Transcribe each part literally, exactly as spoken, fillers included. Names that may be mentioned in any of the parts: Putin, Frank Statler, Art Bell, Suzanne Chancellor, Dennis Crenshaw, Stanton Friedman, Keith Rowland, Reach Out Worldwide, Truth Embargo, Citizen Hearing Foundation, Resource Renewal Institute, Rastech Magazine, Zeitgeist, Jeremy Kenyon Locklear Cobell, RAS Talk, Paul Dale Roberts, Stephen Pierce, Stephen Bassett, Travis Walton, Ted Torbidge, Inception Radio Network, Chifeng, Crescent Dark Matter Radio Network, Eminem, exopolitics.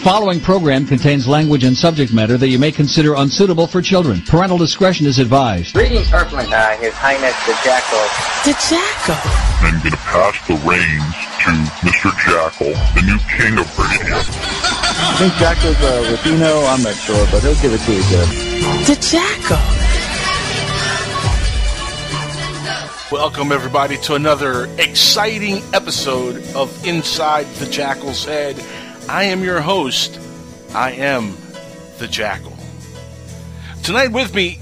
Following program contains language and subject matter that you may consider unsuitable for children. Parental discretion is advised. Greetings, Erfman. Uh, His Highness the Jackal. The Jackal. I'm going to pass the reins to Mister Jackal, the new king of radio. I think Jackal's a uh, Latino. I'm not sure, but he'll give it to you good. The Jackal. Welcome, everybody, to another exciting episode of Inside the Jackal's Head. I am your host. I am the Jackal. Tonight with me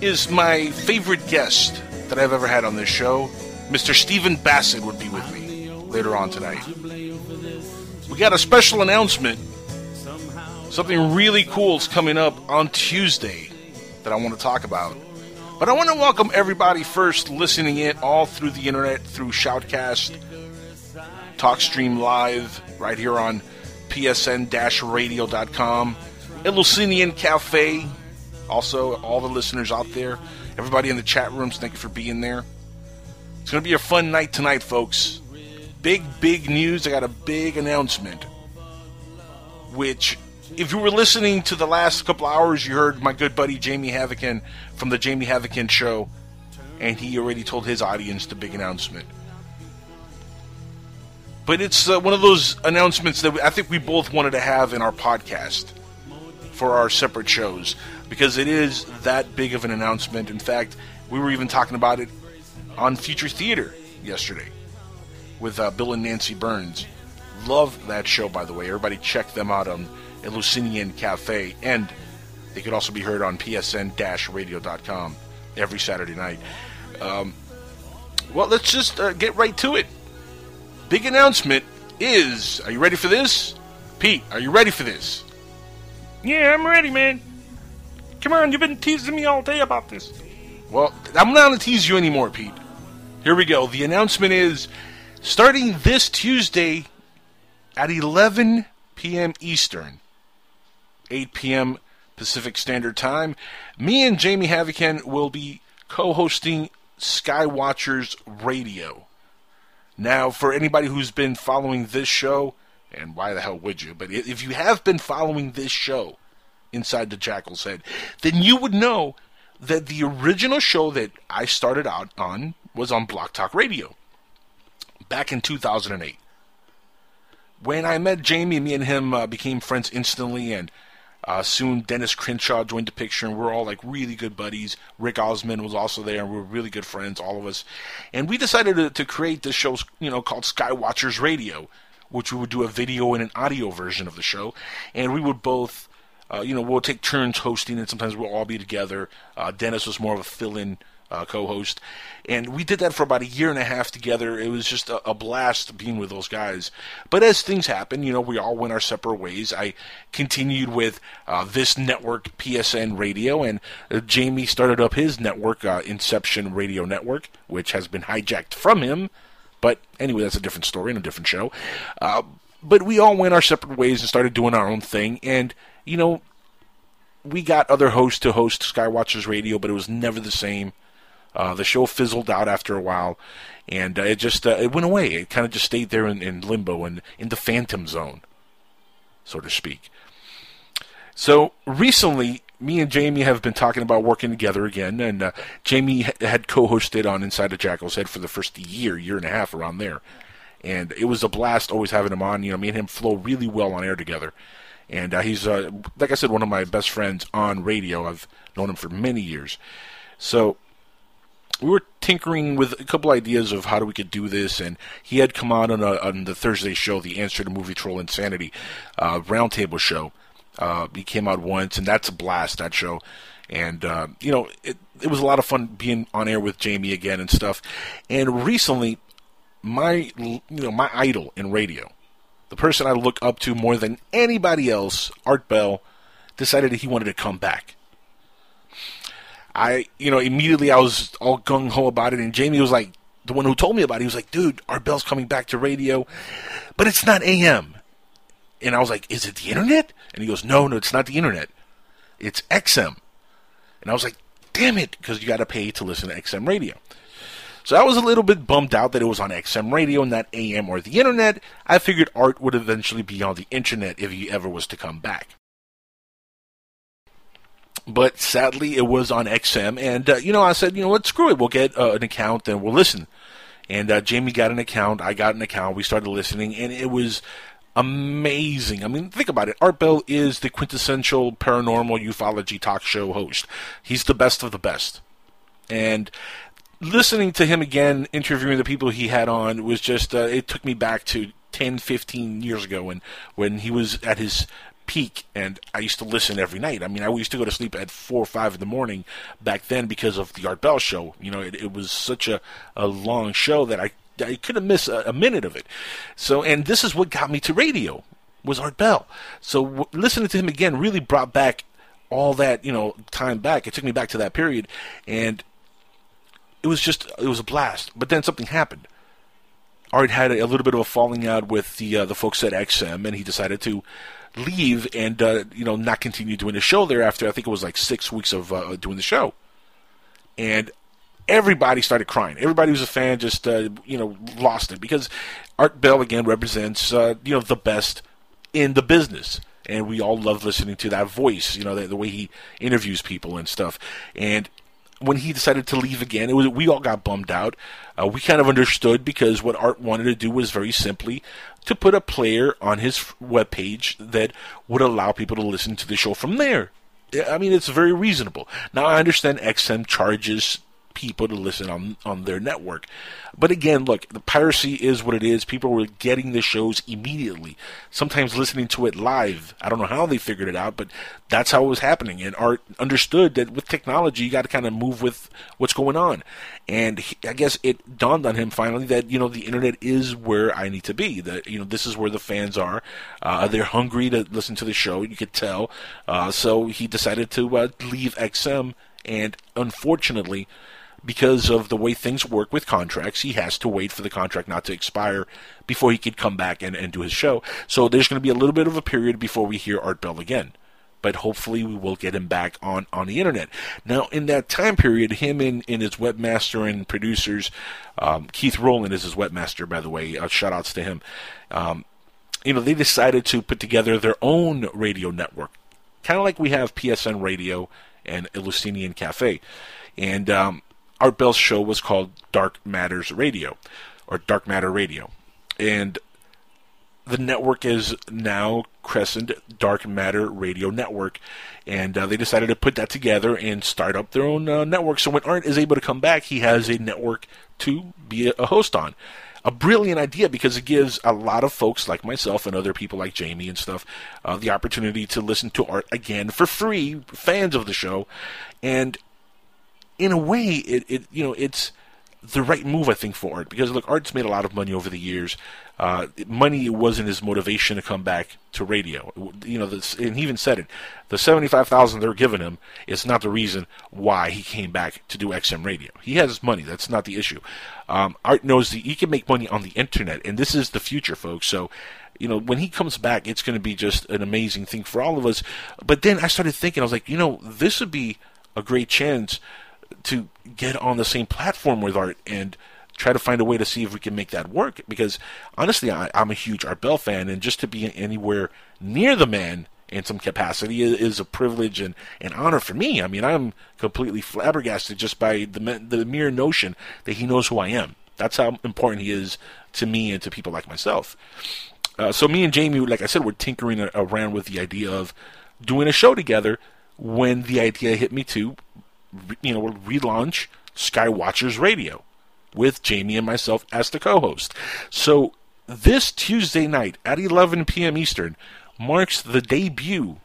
is my favorite guest that I've ever had on this show. Mister Stephen Bassett would be with me later on tonight. We got a special announcement. Something really cool is coming up on Tuesday that I want to talk about. But I want to welcome everybody first listening in all through the internet, through Shoutcast, TalkStream Live, right here on P S N radio dot com, Eleusinian Cafe, also all the listeners out there, everybody in the chat rooms, thank you for being there. It's going to be a fun night tonight, folks. Big, big news. I got a big announcement, which... if you were listening to the last couple hours, you heard my good buddy Jamie Havican from the Jamie Havican Show, and he already told his audience the big announcement. But it's uh, one of those announcements that we, I think we both wanted to have in our podcast for our separate shows, because it is that big of an announcement. In fact, we were even talking about it on Future Theater yesterday with uh, Bill and Nancy Burns. Love that show, by the way. Everybody check them out on Eleusinian Cafe, and they could also be heard on P S N radio dot com every Saturday night. Um, well, let's just uh, get right to it. Big announcement is, are you ready for this? Pete, are you ready for this? Yeah, I'm ready, man. Come on, you've been teasing me all day about this. Well, I'm not going to tease you anymore, Pete. Here we go. The announcement is, starting this Tuesday at eleven p.m. Eastern, eight p.m. Pacific Standard Time, me and Jamie Havican will be co-hosting Skywatchers Radio. Now, for anybody who's been following this show, and why the hell would you, but if you have been following this show, Inside the Jackal's Head, then you would know that the original show that I started out on was on Block Talk Radio, back in two thousand eight. When I met Jamie, me and him uh, became friends instantly, and uh, soon Dennis Crenshaw joined the picture, and we're all like really good buddies. Rick Osmond was also there, and we were really good friends, all of us. And we decided to, to create this show, you know, called Skywatchers Radio, which we would do a video and an audio version of the show, and we would both, uh, you know, we'll take turns hosting, and sometimes we'll all be together. Uh, Dennis was more of a fill-in uh, co-host, and we did that for about a year and a half together. It was just a, a blast being with those guys. But as things happen, you know, we all went our separate ways. I continued with uh, this network, P S N Radio, and uh, Jamie started up his network, uh, Inception Radio Network, which has been hijacked from him. But anyway, that's a different story and a different show. Uh, but we all went our separate ways and started doing our own thing. And, you know, we got other hosts to host Skywatchers Radio, but it was never the same. Uh, the show fizzled out after a while, and uh, it just uh, it went away. It kind of just stayed there in, in limbo and in the phantom zone, so to speak. So recently, me and Jamie have been talking about working together again, and uh, Jamie ha- had co-hosted on Inside the Jackal's Head for the first year, year and a half, around there. And it was a blast always having him on. You know, me and him flow really well on air together. And uh, he's, uh, like I said, one of my best friends on radio. I've known him for many years. So we were tinkering with a couple ideas of how we could do this, and he had come on on, a, on the Thursday show, the Answer to Movie Troll Insanity uh, roundtable show. Uh, he came out once, and that's a blast, that show. And, uh, you know, it, it was a lot of fun being on air with Jamie again and stuff. And recently, my you know my idol in radio, the person I look up to more than anybody else, Art Bell, decided that he wanted to come back. I, you know, immediately I was all gung-ho about it, and Jamie was like, the one who told me about it, he was like, dude, Art Bell's coming back to radio, but it's not A M. And I was like, is it the internet? And he goes, no, no, it's not the internet. It's X M. And I was like, damn it, because you got to pay to listen to X M radio. So I was a little bit bummed out that it was on X M radio, not A M or the internet. I figured Art would eventually be on the internet if he ever was to come back. But sadly, it was on X M, and, uh, you know, I said, you know what, screw it, we'll get uh, an account and we'll listen. And uh, Jamie got an account, I got an account, we started listening, and it was amazing. I mean, think about it. Art Bell is the quintessential paranormal ufology talk show host. He's the best of the best. And listening to him again, interviewing the people he had on, was just, uh, it took me back to ten, fifteen years ago when, when he was at his peak, and I used to listen every night. I mean, I used to go to sleep at four or five in the morning back then because of the Art Bell show. You know, it, it was such a, a long show that I, I couldn't miss a, a minute of it. So, and this is what got me to radio, was Art Bell. So w- listening to him again really brought back all that, you know, time back. It took me back to that period, and it was just, it was a blast. But then something happened. Art had a, a little bit of a falling out with the uh, the folks at X M, and he decided to leave and uh, you know, not continue doing the show there after I think it was like six weeks of uh, doing the show, and everybody started crying. Everybody who's a fan just uh, you know, lost it, because Art Bell again represents uh, you know, the best in the business, and we all love listening to that voice. You know, the, the way he interviews people and stuff. And when he decided to leave again, it was, we all got bummed out. Uh, we kind of understood, because what Art wanted to do was very simply to put a player on his webpage that would allow people to listen to the show from there. I mean, it's very reasonable. Now, I understand X M charges people to listen on, on their network. But again, look, the piracy is what it is. People were getting the shows immediately, sometimes listening to it live. I don't know how they figured it out, but that's how it was happening. And Art understood that with technology, you got to kind of move with what's going on. And he, I guess it dawned on him finally that, you know, the internet is where I need to be. That, you know, this is where the fans are. Uh, they're hungry to listen to the show. You could tell. Uh, so he decided to uh, leave X M. And unfortunately, because of the way things work with contracts, he has to wait for the contract not to expire before he could come back and, and do his show. So there's going to be a little bit of a period before we hear Art Bell again. But hopefully we will get him back on, on the internet. Now, in that time period, him and, and his webmaster and producers, um, Keith Rowland is his webmaster, by the way. Uh, shout outs to him. Um, you know, they decided to put together their own radio network, kind of like we have P S N Radio and Eleusinian Cafe. And um, Art Bell's show was called Dark Matters Radio, or Dark Matter Radio. And the network is now Crescent Dark Matter Radio Network. And uh, they decided to put that together and start up their own uh, network. So when Art is able to come back, he has a network to be a host on. A brilliant idea, because it gives a lot of folks like myself and other people like Jamie and stuff uh, the opportunity to listen to Art again for free, fans of the show. And in a way, it, it you know, it's the right move, I think, for Art. Because, look, Art's made a lot of money over the years. Uh, money wasn't his motivation to come back to radio. You know, this, and he even said it. The seventy-five thousand dollars they're giving him is not the reason why he came back to do X M radio. He has money. That's not the issue. Um, Art knows that he can make money on the internet. And this is the future, folks. So, you know, when he comes back, it's going to be just an amazing thing for all of us. But then I started thinking, I was like, you know, this would be a great chance to get on the same platform with Art and try to find a way to see if we can make that work. Because, honestly, I, I'm a huge Art Bell fan, and just to be anywhere near the man in some capacity is, is a privilege and an honor for me. I mean, I'm completely flabbergasted just by the, the mere notion that he knows who I am. That's how important he is to me and to people like myself. Uh, so me and Jamie, like I said, we're tinkering around with the idea of doing a show together when the idea hit me to, you know, relaunch Skywatchers Radio with Jamie and myself as the co-host. So this Tuesday night at eleven p.m. Eastern marks the debut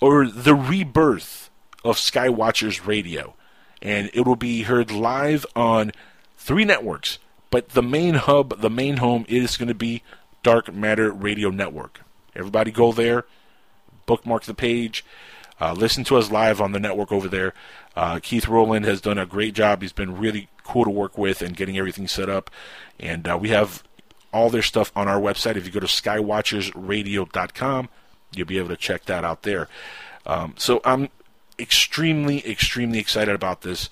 or the rebirth of Skywatchers Radio, and it will be heard live on three networks. But the main hub, the main home, is going to be Dark Matter Radio Network. Everybody go there, bookmark the page. Uh, listen to us live on the network over there. Uh, Keith Rowland has done a great job. He's been really cool to work with and getting everything set up. And uh, we have all their stuff on our website. If you go to skywatchers radio dot com, you'll be able to check that out there. Um, so I'm extremely, extremely excited about this.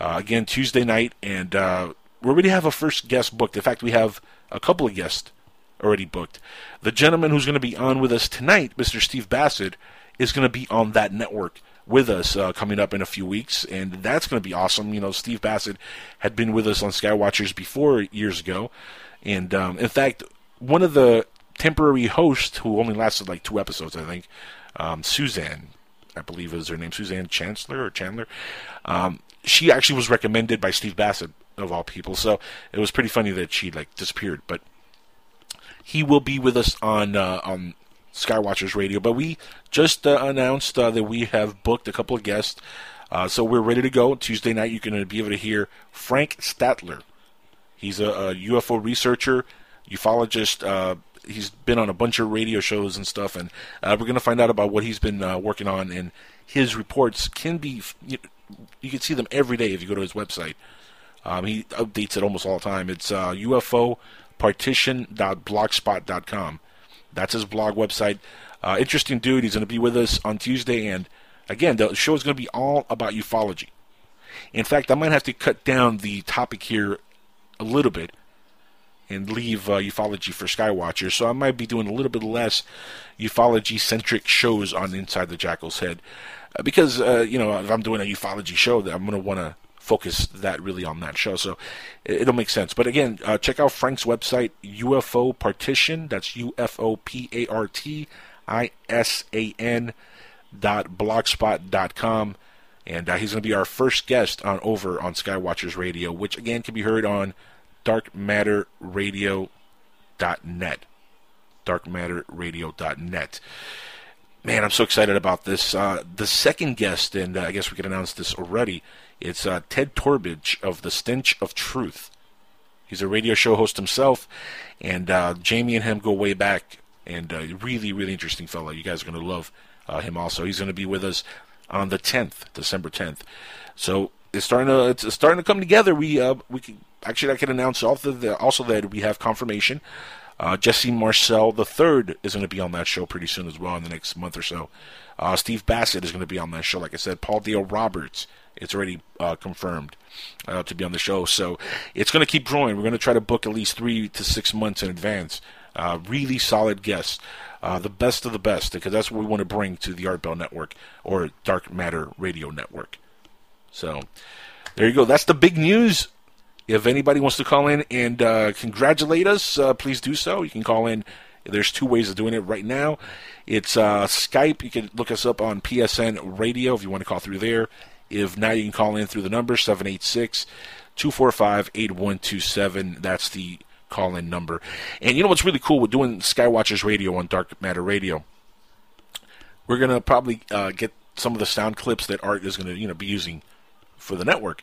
uh, again, Tuesday night, and uh, we already have a first guest booked. In fact, we have a couple of guests already booked. The gentleman who's going to be on with us tonight, Mister Steve Bassett, is going to be on that network with us uh, coming up in a few weeks, and that's going to be awesome. You know, Steve Bassett had been with us on Skywatchers before years ago, and um, in fact, one of the temporary hosts who only lasted like two episodes, I think, um, Suzanne, I believe is her name, Suzanne Chancellor or Chandler, um, she actually was recommended by Steve Bassett of all people, so it was pretty funny that she like disappeared, but he will be with us on uh, on. Skywatchers Radio, but we just uh, announced uh, that we have booked a couple of guests, uh, so we're ready to go. Tuesday night, you're going to be able to hear Frank Statler. He's a, a U F O researcher, ufologist. Uh, he's been on a bunch of radio shows and stuff, and uh, we're going to find out about what he's been uh, working on, and his reports can be, you, you can see them every day if you go to his website. Um, he updates it almost all the time. It's uh, U F O partition dot blogspot dot com. That's his blog website. Uh, interesting dude. He's going to be with us on Tuesday. And, again, the show is going to be all about ufology. In fact, I might have to cut down the topic here a little bit and leave uh, ufology for Skywatchers. So I might be doing a little bit less ufology-centric shows on Inside the Jackal's Head. Uh, because, uh, you know, if I'm doing a ufology show, I'm going to want to focus that really on that show. So it'll make sense. But again, uh, check out Frank's website, U F O Partition. That's U F O P A R T I S A N dot blogspot dot com. And uh, he's going to be our first guest on over on Skywatchers Radio, which again can be heard on dark matter radio dot net. dark matter radio dot net. Man, I'm so excited about this. Uh, the second guest, and uh, I guess we can announce this already, it's uh, Ted Torbidge of the Stench of Truth. He's a radio show host himself, and uh, Jamie and him go way back, and uh, really, really interesting fellow. You guys are going to love uh, him also. He's going to be with us on the tenth, December tenth. So it's starting to it's starting to come together. We uh, we can, actually, I can announce also that, also that we have confirmation. Uh, Jesse Marcel the Third is going to be on that show pretty soon as well in the next month or so. Uh, Steve Bassett is going to be on that show. Like I said, Paul Dale Roberts, it's already uh, confirmed uh, to be on the show. So it's going to keep growing. We're going to try to book at least three to six months in advance. Uh, really solid guests. Uh, the best of the best, because that's what we want to bring to the Art Bell Network or Dark Matter Radio Network. So there you go. That's the big news. If anybody wants to call in and uh, congratulate us, uh, please do so. You can call in. There's two ways of doing it right now. It's uh, Skype. You can look us up on P S N Radio if you want to call through there. If not, you can call in through the number seven eight six, two four five, eight one two seven. That's the call-in number. And you know what's really cool with doing Skywatchers Radio on Dark Matter Radio? We're going to probably uh, get some of the sound clips that Art is going to you know be using for the network,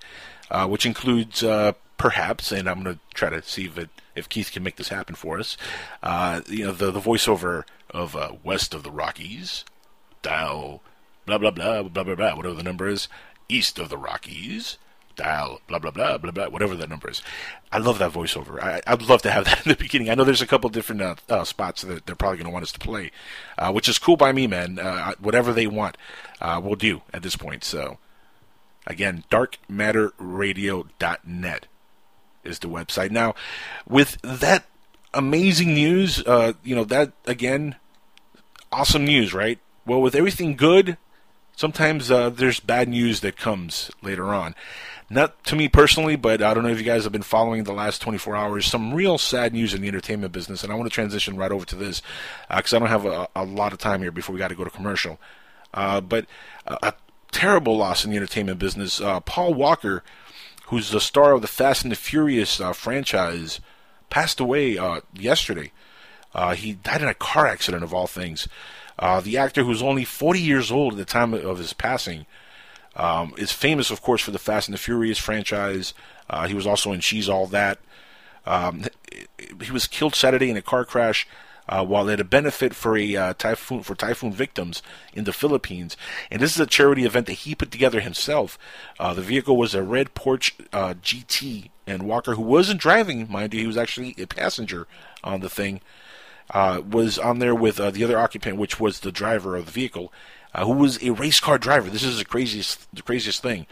uh, which includes... Uh, Perhaps, and I'm going to try to see if it, if Keith can make this happen for us. Uh, you know, the the voiceover of uh, West of the Rockies, dial blah blah blah blah blah blah, whatever the number is. East of the Rockies, dial blah blah blah blah blah, whatever the number is. I love that voiceover. I, I'd love to have that in the beginning. I know there's a couple different uh, uh, spots that they're probably going to want us to play, uh, which is cool by me, man. Uh, whatever they want, uh, we'll do at this point. So, again, dark matter radio dot net. Is the website. Now, with that amazing news, uh, you know, that, again, awesome news, right? Well, with everything good, sometimes uh, there's bad news that comes later on. Not to me personally, but I don't know if you guys have been following the last twenty-four hours, some real sad news in the entertainment business, and I want to transition right over to this, because uh, I don't have a, a lot of time here before we got to go to commercial. Uh, but uh, a terrible loss in the entertainment business. Uh, Paul Walker, who's the star of the Fast and the Furious uh, franchise, passed away uh, yesterday. Uh, he died in a car accident, of all things. Uh, the actor, who's only forty years old at the time of his passing, um, is famous, of course, for the Fast and the Furious franchise. Uh, he was also in She's All That. Um, he was killed Saturday in a car crash uh, while at a benefit for a uh, typhoon for typhoon victims in the Philippines. And this is a charity event that he put together himself. Uh, the vehicle was a red Porsche uh, G T, and Walker, who wasn't driving, mind you, he was actually a passenger on the thing, uh, was on there with uh, the other occupant, which was the driver of the vehicle. uh, who was a race car driver. This is the craziest, the craziest thing.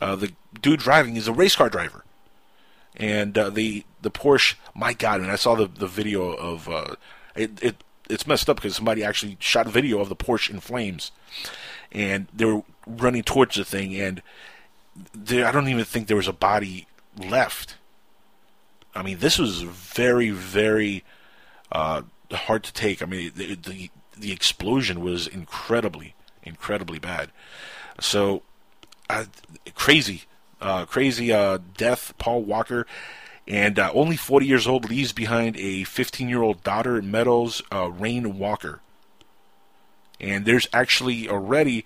Uh, the dude driving is a race car driver, and uh, the the Porsche. My God! And I saw the the video of uh, it. It it's messed up because somebody actually shot a video of the Porsche in flames, and they were running towards the thing, and there, I don't even think there was a body left. I mean, this was very, very uh, hard to take. I mean, the, the the explosion was incredibly, incredibly bad. So, uh, crazy, uh, crazy uh, death, Paul Walker. And uh, only forty years old, leaves behind a fifteen-year-old daughter, Meadows uh, Rain Walker. And there's actually already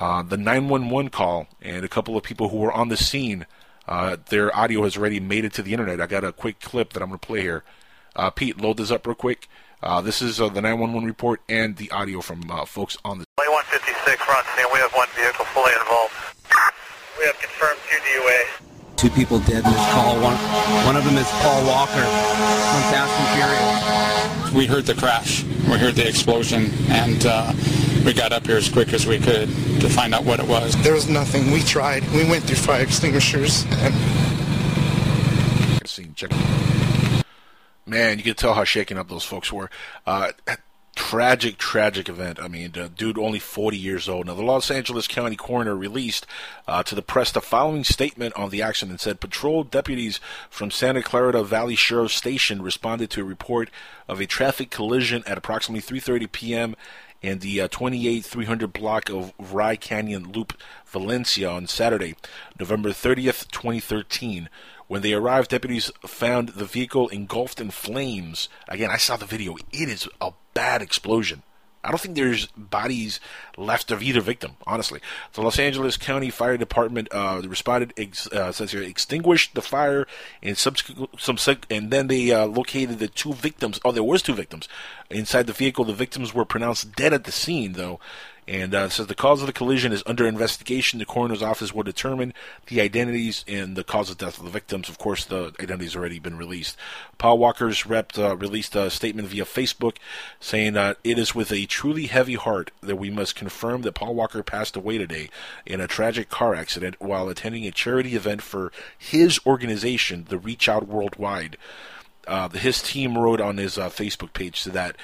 uh, the nine one one call and a couple of people who were on the scene. Uh, their audio has already made it to the internet. I got a quick clip that I'm going to play here. Uh, Pete, load this up real quick. Uh, this is uh, the nine one one report and the audio from uh, folks on the... one fifty-six front scene. We have one vehicle fully involved. We have confirmed two D U A. Two people dead in this call. One, one of them is Paul Walker from Fast and Furious. We heard the crash. We heard the explosion, and... Uh, we got up here as quick as we could to find out what it was. There was nothing. We tried. We went through fire extinguishers. And... Man, you could tell how shaken up those folks were. Uh, tragic, tragic event. I mean, uh, dude only forty years old. Now, the Los Angeles County coroner released uh, to the press the following statement on the accident. It said, patrol deputies from Santa Clara Valley Sheriff's Station responded to a report of a traffic collision at approximately three thirty p.m., in the uh, twenty-eight three hundred block of Rye Canyon Loop, Valencia, on Saturday, November thirtieth, twenty thirteen. When they arrived, deputies found the vehicle engulfed in flames. Again, I saw the video. It is a bad explosion. I don't think there's bodies left of either victim, honestly. The Los Angeles County Fire Department uh, responded, ex- uh, says here, extinguished the fire, and subsequent, some, and then they uh, located the two victims. Oh, there was two victims inside the vehicle. The victims were pronounced dead at the scene, though. And uh, it says the cause of the collision is under investigation. The coroner's office will determine the identities and the cause of death of the victims. Of course, the identity has already been released. Paul Walker's rep uh, released a statement via Facebook saying, uh, it is with a truly heavy heart that we must confirm that Paul Walker passed away today in a tragic car accident while attending a charity event for his organization, the Reach Out Worldwide. Uh, his team wrote on his uh, Facebook page to that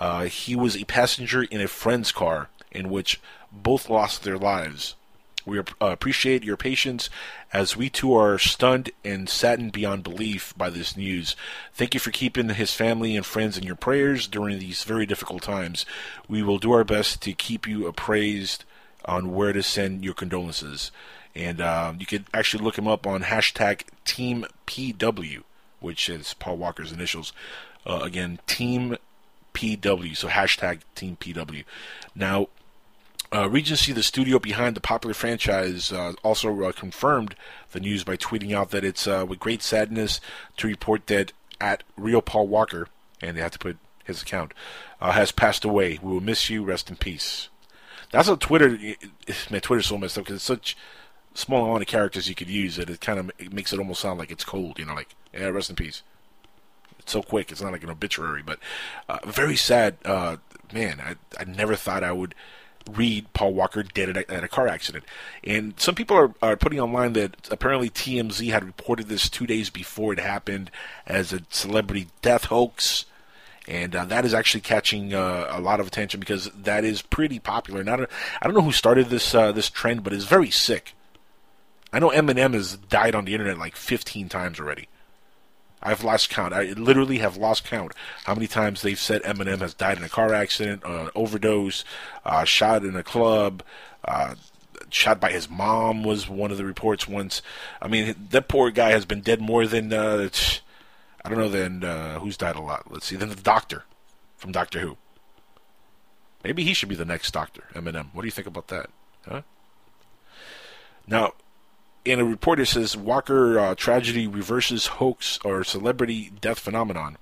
uh, he was a passenger in a friend's car, in which both lost their lives. We appreciate your patience as we too are stunned and saddened beyond belief by this news. Thank you for keeping his family and friends in your prayers during these very difficult times. We will do our best to keep you appraised on where to send your condolences. And uh, you can actually look him up on hashtag Team P W, which is Paul Walker's initials. Uh, again, Team P W, so hashtag Team P W. Now, Uh, Regency, the studio behind the popular franchise, uh, also uh, confirmed the news by tweeting out that it's uh, with great sadness to report that at Real Paul Walker, and they have to put his account, uh, has passed away. We will miss you. Rest in peace. That's on Twitter. Man, Twitter's so messed up because it's such small amount of characters you could use that it kind of it makes it almost sound like it's cold. You know, like, yeah, rest in peace. It's so quick. It's not like an obituary, but uh, very sad. Uh, man, I I never thought I would read Paul Walker dead at a, at a car accident. And some people are, are putting online that apparently T M Z had reported this two days before it happened as a celebrity death hoax. And uh, that is actually catching uh, a lot of attention because that is pretty popular. Not a, I don't know who started this uh, this trend, but it's very sick. I know Eminem has died on the internet like fifteen times already. I've lost count. I literally have lost count how many times they've said Eminem has died in a car accident, uh, overdose, uh, shot in a club, uh, shot by his mom was one of the reports once. I mean, that poor guy has been dead more than, uh, I don't know, than uh, who's died a lot. Let's see, than the Doctor from Doctor Who. Maybe he should be the next Doctor, Eminem. What do you think about that? Huh? Now... And a reporter says, Walker uh, tragedy reverses hoax or celebrity death phenomenon,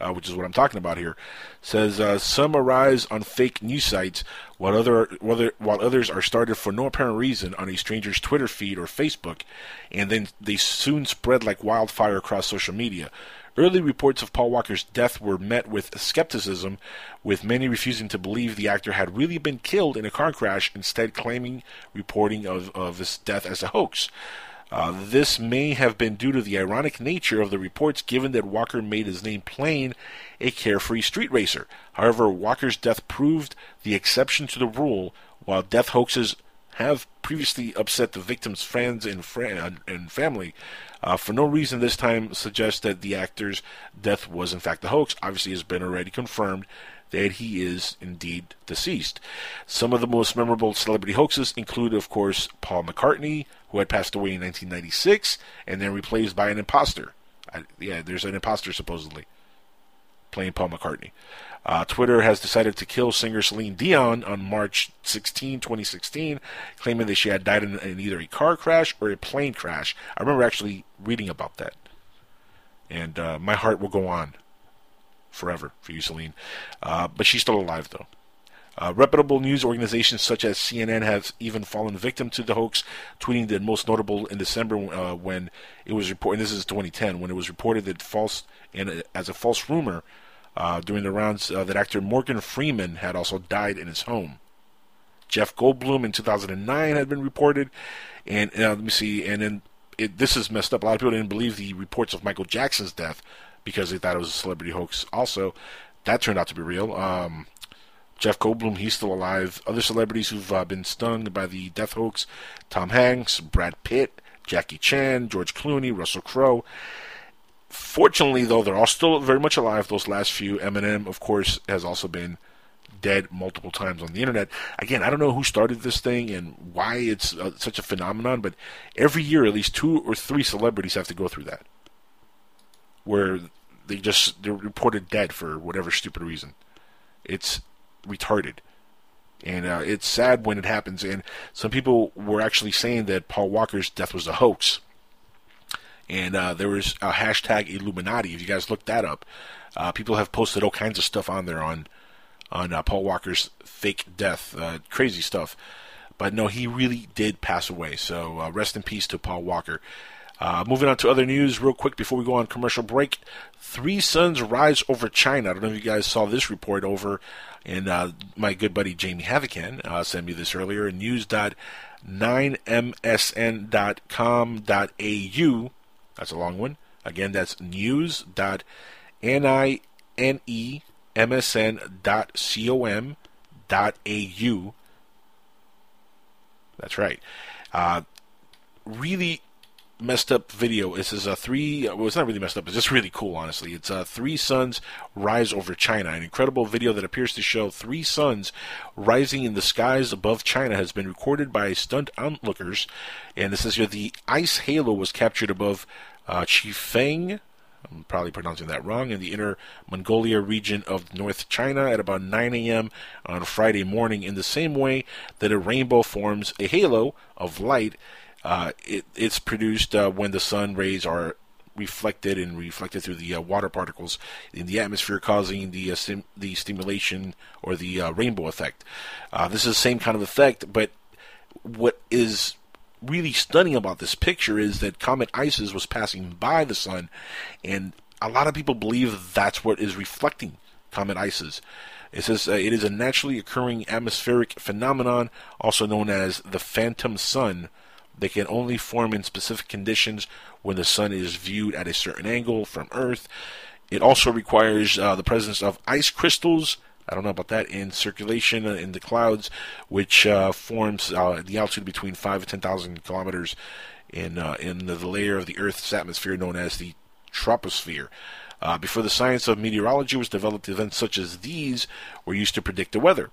uh, which is what I'm talking about here. Says, uh, some arise on fake news sites while, other, while, while others are started for no apparent reason on a stranger's Twitter feed or Facebook, and then they soon spread like wildfire across social media. Early reports of Paul Walker's death were met with skepticism, with many refusing to believe the actor had really been killed in a car crash, instead claiming reporting of, of his death as a hoax. Uh, this may have been due to the ironic nature of the reports, given that Walker made his name plain, a carefree street racer. However, Walker's death proved the exception to the rule. While death hoaxes have previously upset the victim's friends and, friend, and family, uh, for no reason this time suggests that the actor's death was in fact a hoax. Obviously, it has been already confirmed that he is indeed deceased. Some of the most memorable celebrity hoaxes include, of course, Paul McCartney, who had passed away in nineteen ninety-six and then replaced by an imposter. I, yeah, there's an imposter supposedly playing Paul McCartney. Uh, Twitter has decided to kill singer Celine Dion on March sixteenth, twenty sixteen, claiming that she had died in, in either a car crash or a plane crash. I remember actually reading about that. And uh, my heart will go on forever for you, Celine. Uh, but she's still alive, though. Uh, reputable news organizations such as C N N have even fallen victim to the hoax, tweeting that most notable in December uh, when it was reported, this is twenty ten, when it was reported that false, and uh, as a false rumor uh, during the rounds, uh, that actor Morgan Freeman had also died in his home. Jeff Goldblum in two thousand nine had been reported, and uh, let me see, and then it, this is messed up. A lot of people didn't believe the reports of Michael Jackson's death because they thought it was a celebrity hoax. Also, that turned out to be real. Um... Jeff Goldblum, he's still alive. Other celebrities who've uh, been stung by the death hoax: Tom Hanks, Brad Pitt, Jackie Chan, George Clooney, Russell Crowe. Fortunately, though, they're all still very much alive, those last few. Eminem, of course, has also been dead multiple times on the internet. Again, I don't know who started this thing and why it's uh, such a phenomenon, but every year at least two or three celebrities have to go through that, where they just, they're reported dead for whatever stupid reason. It's retarded, and uh, it's sad when it happens. And some people were actually saying that Paul Walker's death was a hoax, and uh, there was a hashtag Illuminati. If you guys look that up, uh, people have posted all kinds of stuff on there on on uh, Paul Walker's fake death, uh, crazy stuff. But no, he really did pass away, so uh, rest in peace to Paul Walker. Uh, moving on to other news real quick before we go on commercial break. Three suns rise over China. I don't know if you guys saw this report over, and uh, my good buddy Jamie Havican uh, sent me this earlier. news dot nine m s n dot com dot a u. That's a long one. Again, that's news dot ninemsn dot com dot a u. That's right. Uh, really messed up video. This is a three, well, it's not really messed up, it's just really cool, honestly. It's a three suns rise over China. An incredible video that appears to show three suns rising in the skies above China has been recorded by stunned onlookers, and this is here, the ice halo was captured above uh, Chifeng, I'm probably pronouncing that wrong, in the Inner Mongolia region of North China at about nine a m on Friday morning, in the same way that a rainbow forms a halo of light. Uh, it, it's produced uh, when the sun rays are reflected and reflected through the uh, water particles in the atmosphere, causing the uh, sim- the stimulation or the uh, rainbow effect. Uh, this is the same kind of effect, but what is really stunning about this picture is that Comet ISON was passing by the sun, and a lot of people believe that's what is reflecting Comet ISON. It says uh, it is a naturally occurring atmospheric phenomenon, also known as the phantom sun. They can only form in specific conditions when the sun is viewed at a certain angle from Earth. It also requires uh, the presence of ice crystals, I don't know about that, in circulation in the clouds, which uh, forms uh, at the altitude between five and ten thousand kilometers in, uh, in the layer of the Earth's atmosphere known as the troposphere. Uh, before the science of meteorology was developed, events such as these were used to predict the weather.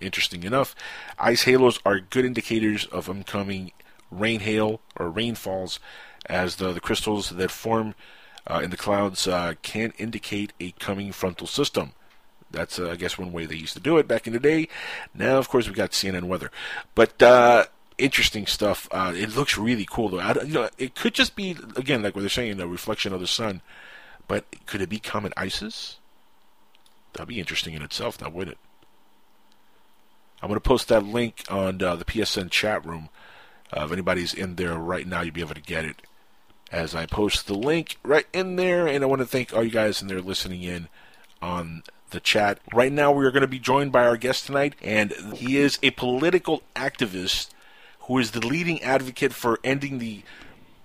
Interesting enough, ice halos are good indicators of oncoming rain, hail, or rainfalls, as the, the crystals that form uh, in the clouds uh, can indicate a coming frontal system. That's, uh, I guess, one way they used to do it back in the day. Now, of course, we got C N N weather, but uh, interesting stuff. Uh, it looks really cool, though. I, you know, it could just be, again, like what they're saying, a reflection of the sun. But could it be Comet ISIS? That'd be interesting in itself, now, wouldn't it? I'm gonna post that link on uh, the P S N chat room. Uh, if anybody's in there right now, you'll be able to get it as I post the link right in there. And I want to thank all you guys in there listening in on the chat. Right now, we are going to be joined by our guest tonight, and he is a political activist who is the leading advocate for ending the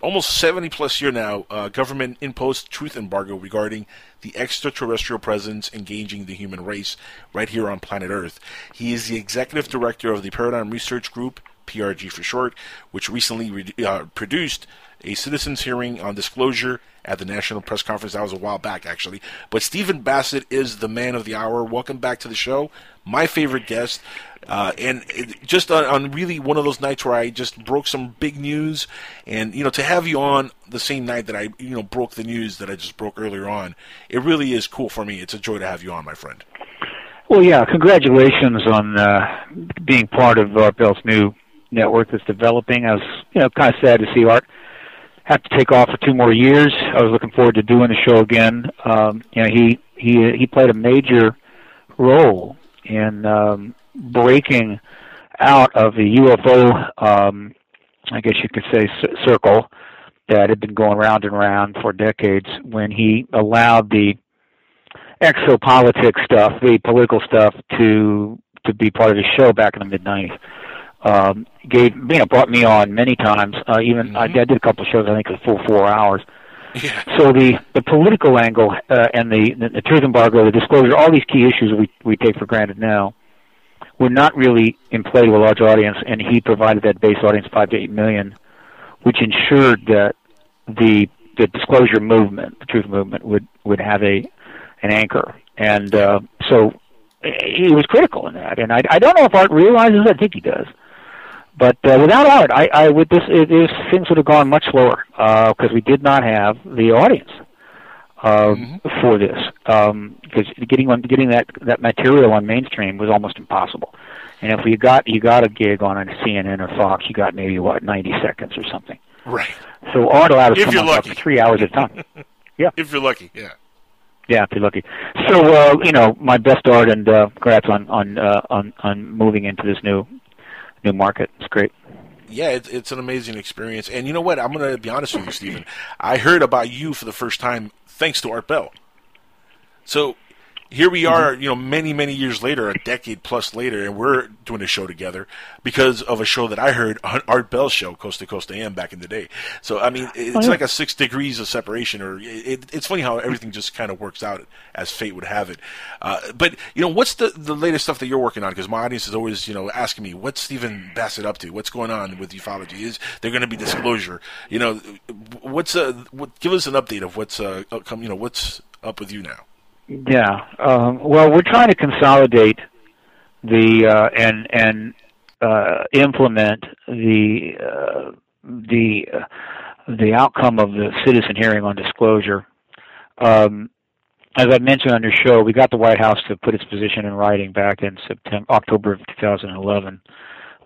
almost seventy-plus year now uh, government-imposed truth embargo regarding the extraterrestrial presence engaging the human race right here on planet Earth. He is the executive director of the Paradigm Research Group, P R G for short, which recently re- uh, produced a citizens' hearing on disclosure at the National Press Conference. That was a while back, actually. But Stephen Bassett is the man of the hour. Welcome back to the show, my favorite guest. Uh, and it, just on, on really one of those nights where I just broke some big news. And, you know, to have you on the same night that I, you know, broke the news that I just broke earlier on, it really is cool for me. It's a joy to have you on, my friend. Well, yeah, congratulations on uh, being part of Art Bell's new network that's developing. I was, you know, kind of sad to see Art have to take off for two more years. I was looking forward to doing the show again. Um, you know, he he he played a major role in um, breaking out of the U F O, um, I guess you could say, circle that had been going round and round for decades when he allowed the exopolitics stuff, the political stuff, to to be part of the show back in the mid nineties. Um, gave you know brought me on many times. Uh, even mm-hmm. I, I did a couple of shows. I think it was full four hours. Yeah. So the, the political angle uh, and the, the the truth embargo, the disclosure, all these key issues we we take for granted now, were not really in play to a large audience. And he provided that base audience five to eight million, which ensured that the the disclosure movement, the truth movement, would would have a an anchor. And uh, so he was critical in that. And I I don't know if Art realizes it. I think he does. But uh, without Art, I, I would this it, it, things would have gone much slower because uh, we did not have the audience uh, mm-hmm. for this. Because um, getting one, getting that, that material on mainstream was almost impossible. And if you got you got a gig on a C N N or Fox, you got maybe what ninety seconds or something. Right. So Art allowed us to come up for three hours at a time. Yeah. If you're lucky, yeah. Yeah, if you're lucky. So uh, you know, my best Art, and uh, congrats on on, uh, on on moving into this new. New market. It's great. Yeah, it, it's an amazing experience. And you know what? I'm going to be honest with you, Stephen. I heard about you for the first time thanks to Art Bell. So here we are, mm-hmm. you know, many, many years later, a decade plus later, and we're doing a show together because of a show that I heard on Art Bell's show, Coast to Coast A M, back in the day. So, I mean, it's oh, yeah. like a six degrees of separation. Or it, it's funny how everything just kind of works out as fate would have it. Uh, but, you know, what's the, the latest stuff that you're working on? Because my audience is always, you know, asking me, what's Stephen Bassett up to? What's going on with ufology? Is there going to be disclosure? You know, what's uh, what, give us an update of what's uh, come, you know, what's up with you now. Yeah. Um, well, we're trying to consolidate the uh, and and uh, implement the uh, the uh, the outcome of the citizen hearing on disclosure. Um, as I mentioned on your show, we got the White House to put its position in writing back in September, October of two thousand eleven,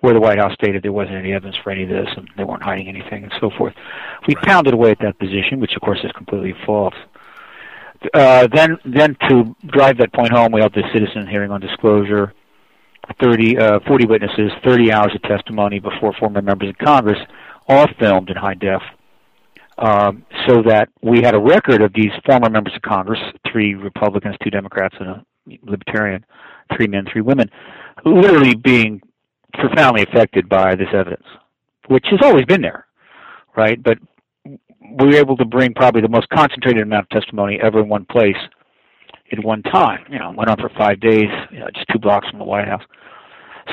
where the White House stated there wasn't any evidence for any of this and they weren't hiding anything and so forth. We right. pounded away at that position, which of course is completely false. Uh, then, then to drive that point home, we held the citizen hearing on disclosure. thirty, uh, forty witnesses, thirty hours of testimony before former members of Congress, all filmed in high def, um, so that we had a record of these former members of Congress, three Republicans, two Democrats, and a Libertarian, three men, three women, literally being profoundly affected by this evidence, which has always been there, right? But we were able to bring probably the most concentrated amount of testimony ever in one place at one time. You know, went on for five days, you know, just two blocks from the White House.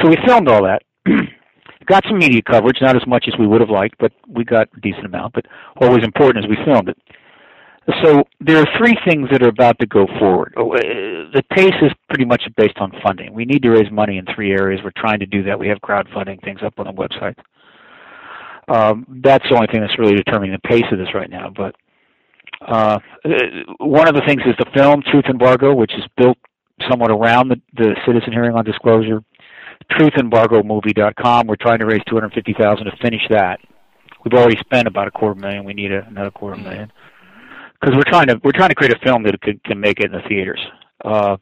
So we filmed all that. Got some media coverage, not as much as we would have liked, but we got a decent amount. But what was important is we filmed it. So there are three things that are about to go forward. The pace is pretty much based on funding. We need to raise money in three areas. We're trying to do that. We have crowdfunding things up on the website. Um, that's the only thing that's really determining the pace of this right now. But uh, one of the things is the film Truth Embargo, which is built somewhat around the, the Citizen Hearing on Disclosure. truth embargo movie dot com. We're trying to raise two hundred fifty thousand dollars to finish that. We've already spent about a quarter million. We need a, another quarter million because we're trying to we're trying to create a film that can, can make it in the theaters. Uh,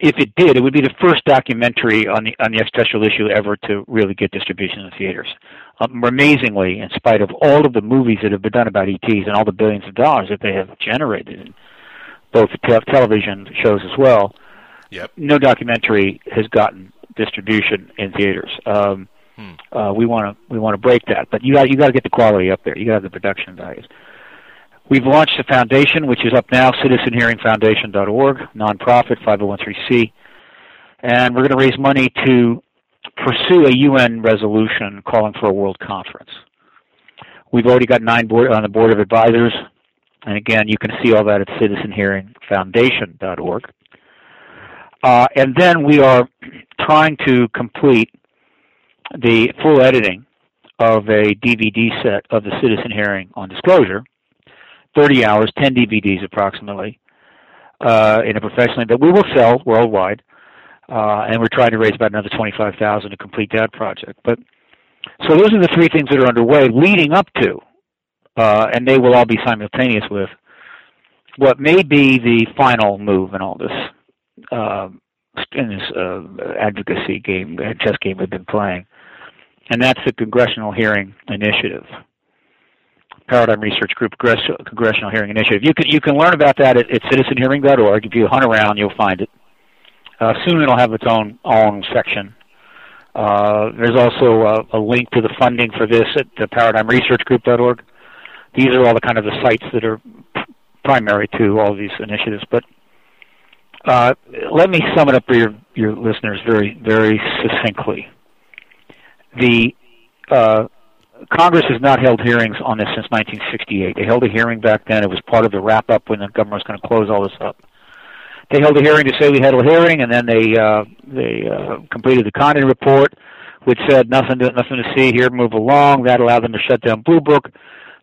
if it did, it would be the first documentary on the on the extraterrestrial issue ever to really get distribution in the theaters. Um, amazingly, in spite of all of the movies that have been done about E Ts and all the billions of dollars that they have generated in both te television shows as well, yep. no documentary has gotten distribution in theaters. Um, hmm. uh, we want to we want to break that, but you got you got to get the quality up there. You got to have the production values. We've launched the foundation, which is up now, citizen hearing foundation dot org, nonprofit, five oh one c three, and we're going to raise money to pursue a U N resolution calling for a world conference. We've already got nine board, on the board of advisors, and again, you can see all that at citizen hearing foundation dot org. Uh, and then we are trying to complete the full editing of a D V D set of the Citizen Hearing on Disclosure, thirty hours, ten D V Ds approximately, uh, in a professional that we will sell worldwide, uh, and we're trying to raise about another twenty-five thousand dollars to complete that project. But so those are the three things that are underway, leading up to, uh, and they will all be simultaneous with what may be the final move in all this uh, in this uh, advocacy game, chess game we've been playing, and that's the Congressional Hearing Initiative. Paradigm Research Group Congressional Hearing Initiative. You can you can learn about that at, at citizen hearing dot org. If you hunt around, you'll find it. Uh, soon it'll have its own own section. Uh, there's also a, a link to the funding for this at the paradigm research group dot org. These are all the kind of the sites that are primary to all these initiatives. But uh, let me sum it up for your your listeners very very succinctly. The uh, Congress has not held hearings on this since nineteen sixty-eight. They held a hearing back then. It was part of the wrap-up when the government was going to close all this up. They held a hearing to say we had a hearing, and then they uh, they uh, completed the Condon report, which said nothing to, nothing to see here, move along. That allowed them to shut down Blue Book.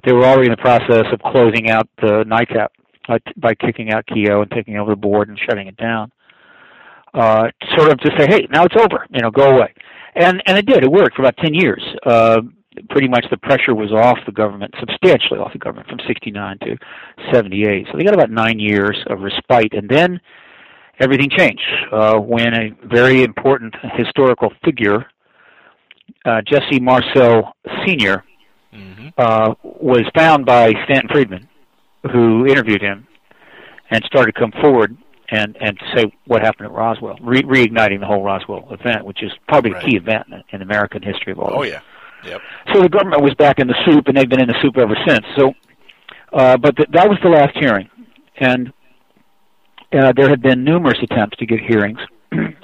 They were already in the process of closing out the NICAP uh, by kicking out Keogh and taking over the board and shutting it down. Uh, sort of to say, hey, now it's over. You know, go away. And and it did. It worked for about ten years. Uh, Pretty much the pressure was off the government, substantially off the government, from sixty-nine to seventy-eight. So they got about nine years of respite, and then everything changed uh, when a very important historical figure, uh, Jesse Marcel Senior, mm-hmm. uh, was found by Stanton Friedman, who interviewed him and started to come forward and and say what happened at Roswell, re reigniting the whole Roswell event, which is probably right. the key event in American history of all. Oh this. yeah. Yep. So the government was back in the soup, and they've been in the soup ever since. So, uh, but th that was the last hearing, and uh, there had been numerous attempts to get hearings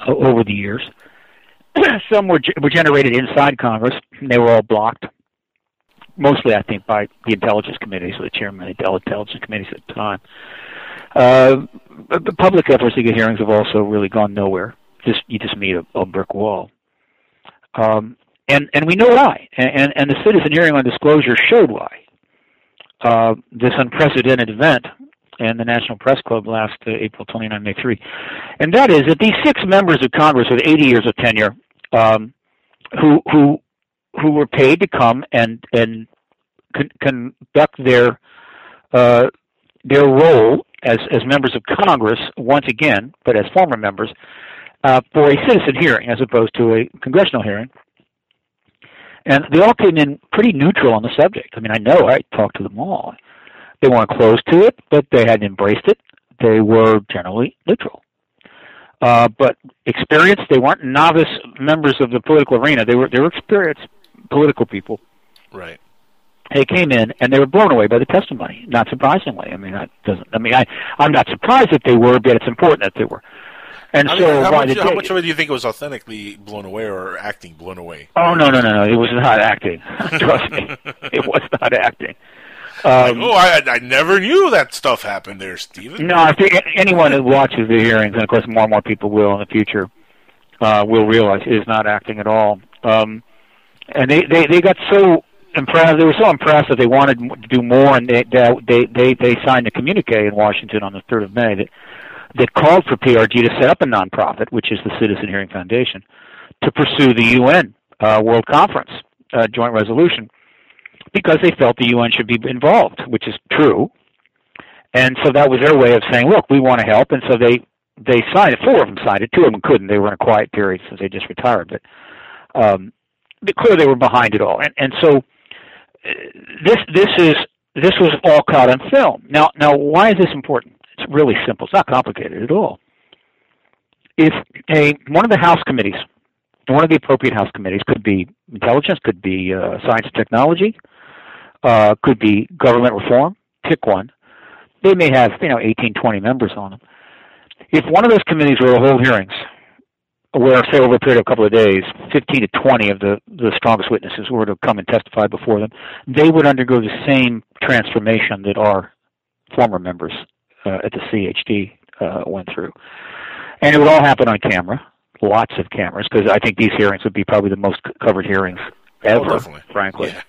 over the years. Some were, ge were generated inside Congress, and they were all blocked, mostly, I think, by the intelligence committees, or the chairman of the intelligence committees at the time. Uh, but the public efforts to get hearings have also really gone nowhere. Just you just meet a, a brick wall. Um, And, and we know why, and, and, and the Citizen Hearing on Disclosure showed why. Uh, this unprecedented event in the National Press Club last uh, April twenty-ninth, May third, and that is that these six members of Congress with eighty years of tenure um, who, who, who were paid to come and, and con conduct their, uh, their role as, as members of Congress, once again, but as former members, uh, for a citizen hearing as opposed to a congressional hearing. And they all came in pretty neutral on the subject. I mean, I know I talked to them all. They weren't close to it, but they hadn't embraced it. They were generally neutral. Uh, but experienced, they weren't novice members of the political arena. They were, they were experienced political people. Right. They came in, and they were blown away by the testimony, not surprisingly. I mean, that doesn't, I mean I, I'm not surprised that they were, but it's important that they were. And I mean, so how, why much, how much of it do you think was authentically blown away or acting blown away? Oh, no, no, no, no. It was not acting. Trust me. It was not acting. Um, like, oh, I, I never knew that stuff happened there, Stephen. No, I think anyone who watches the hearings, and of course more and more people will in the future, uh, will realize it is not acting at all. Um, and they, they, they got so impressed. They were so impressed that they wanted to do more, and they, they, they, they signed a communique in Washington on the third of May that that called for P R G to set up a nonprofit, which is the Citizen Hearing Foundation, to pursue the U N uh, World Conference uh, joint resolution, because they felt the U N should be involved, which is true. And so that was their way of saying, look, we want to help. And so they they signed it. Four of them signed it. Two of them couldn't. They were in a quiet period since they just retired. But um, clearly, they were behind it all. And and so this this is this was all caught on film. Now now, why is this important? It's really simple. It's not complicated at all. If a one of the House committees, one of the appropriate House committees, could be intelligence, could be uh, science and technology, uh, could be government reform. Pick one. They may have, you know, eighteen, twenty members on them. If one of those committees were to hold hearings, where, say, over a period of a couple of days, fifteen to twenty of the, the strongest witnesses were to come and testify before them, they would undergo the same transformation that our former members uh, at the C H D uh, went through. And it would all happen on camera, lots of cameras, because I think these hearings would be probably the most covered hearings ever, oh, definitely. frankly. Yeah.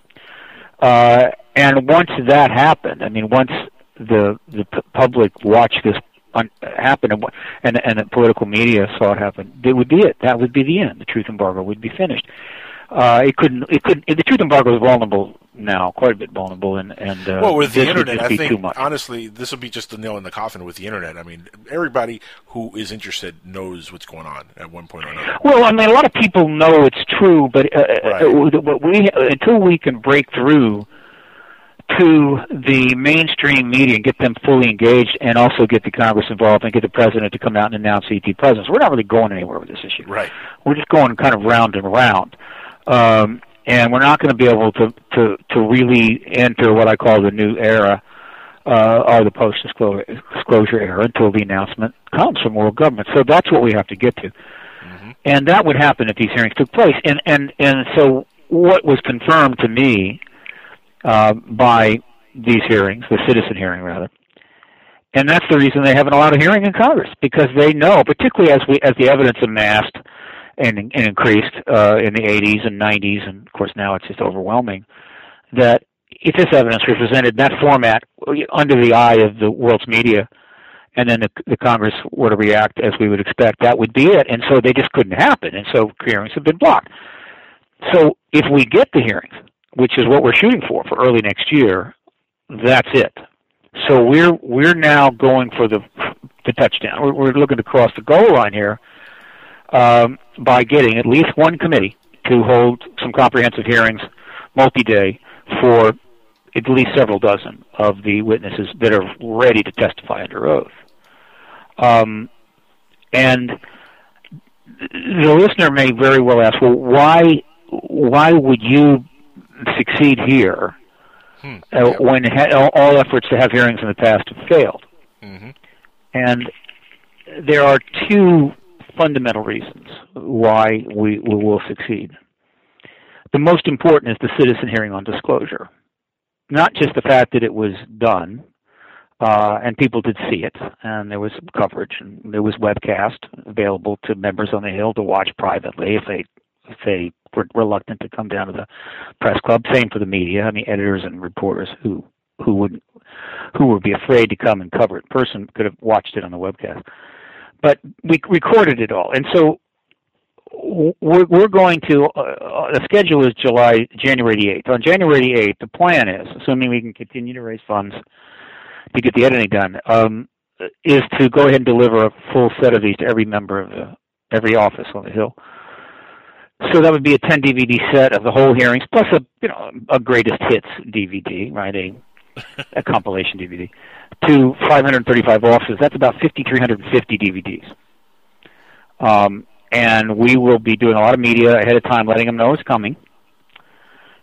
Uh, and once that happened, I mean, once the the public watched this un happen, and, and and the political media saw it happen, it would be it. That would be the end. The truth embargo would be finished. Uh, it couldn't. It couldn't. The truth embargo is vulnerable now, quite a bit vulnerable, and and uh, well, with the internet, I think honestly, this would be just the nail in the coffin with the internet. I mean, everybody who is interested knows what's going on at one point or another. Well, I mean, a lot of people know it's true, but uh, right. what we until we can break through to the mainstream media and get them fully engaged, and also get the Congress involved and get the president to come out and announce E T presence. We're not really going anywhere with this issue. Right. We're just going kind of round and round, um, and we're not going to be able to, to to really enter what I call the new era, uh, or the post-disclosure era, until the announcement comes from world government. So that's what we have to get to, mm-hmm. and that would happen if these hearings took place. And and and so what was confirmed to me. Uh, by these hearings, the citizen hearing rather, and that's the reason they haven't allowed a hearing in Congress, because they know, particularly as we as the evidence amassed and, and increased uh, in the eighties and nineties, and of course now it's just overwhelming, that if this evidence were presented in that format under the eye of the world's media, and then the, the Congress were to react as we would expect, that would be it. And so they just couldn't happen, and so hearings have been blocked. So if we get the hearings, which is what we're shooting for for early next year, that's it. So we're we're now going for the the touchdown. We're, we're looking to cross the goal line here um, by getting at least one committee to hold some comprehensive hearings, multi-day, for at least several dozen of the witnesses that are ready to testify under oath. Um, and the listener may very well ask, well, why why would you succeed here hmm. uh, when ha all efforts to have hearings in the past have failed? Mm-hmm. And there are two fundamental reasons why we, we will succeed. The most important is the citizen hearing on disclosure, not just the fact that it was done uh, and people did see it, and there was coverage, and there was webcast available to members on the Hill to watch privately if they if they were reluctant to come down to the press club. Same for the media. I mean, editors and reporters who who would who would be afraid to come and cover it in person could have watched it on the webcast. But we recorded it all, and so we're, we're going to. Uh, the schedule is July, January the eighth. On January the eighth, the plan is, assuming we can continue to raise funds to get the editing done, um, is to go ahead and deliver a full set of these to every member of the, every office on the Hill. So that would be a ten D V D set of the whole hearings, plus a you know a greatest hits D V D, right? A, a compilation D V D to five hundred thirty-five offices. That's about five thousand three hundred fifty D V Ds. Um, and we will be doing a lot of media ahead of time, letting them know it's coming.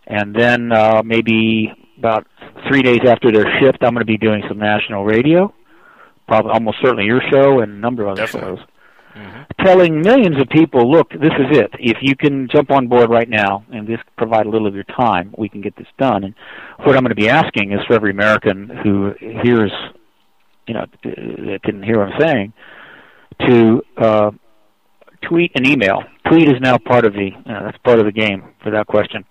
And then uh, maybe about three days after their shift, I'm going to be doing some national radio, probably almost certainly your show and a number of other Definitely. shows. Mm-hmm. Telling millions of people, look, this is it. If you can jump on board right now and just provide a little of your time, we can get this done. And what I'm going to be asking is for every American who hears, you know, that didn't hear what I'm saying, to uh, tweet an email. Tweet is now part of the, uh, that's part of the game for that question.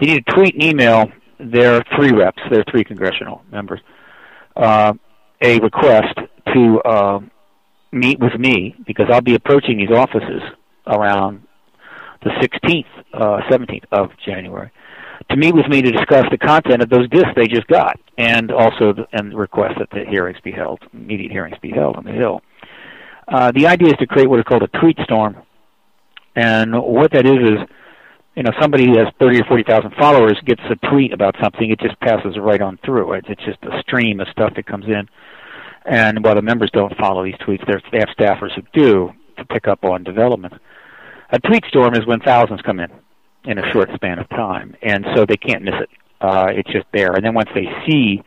They need to tweet and email their three reps, their three congressional members, uh, a request to Uh, meet with me, because I'll be approaching these offices around the sixteenth, uh, seventeenth of January, to meet with me to discuss the content of those discs they just got, and also the, and request that the hearings be held, immediate hearings be held on the Hill. Uh, the idea is to create what is called a tweet storm. And what that is is, you know, somebody who has thirty or forty thousand followers gets a tweet about something. It just passes right on through. It's just a stream of stuff that comes in. And while the members don't follow these tweets, they have staffers who do to pick up on development. A tweet storm is when thousands come in in a short span of time, and so they can't miss it. Uh, it's just there. And then once they see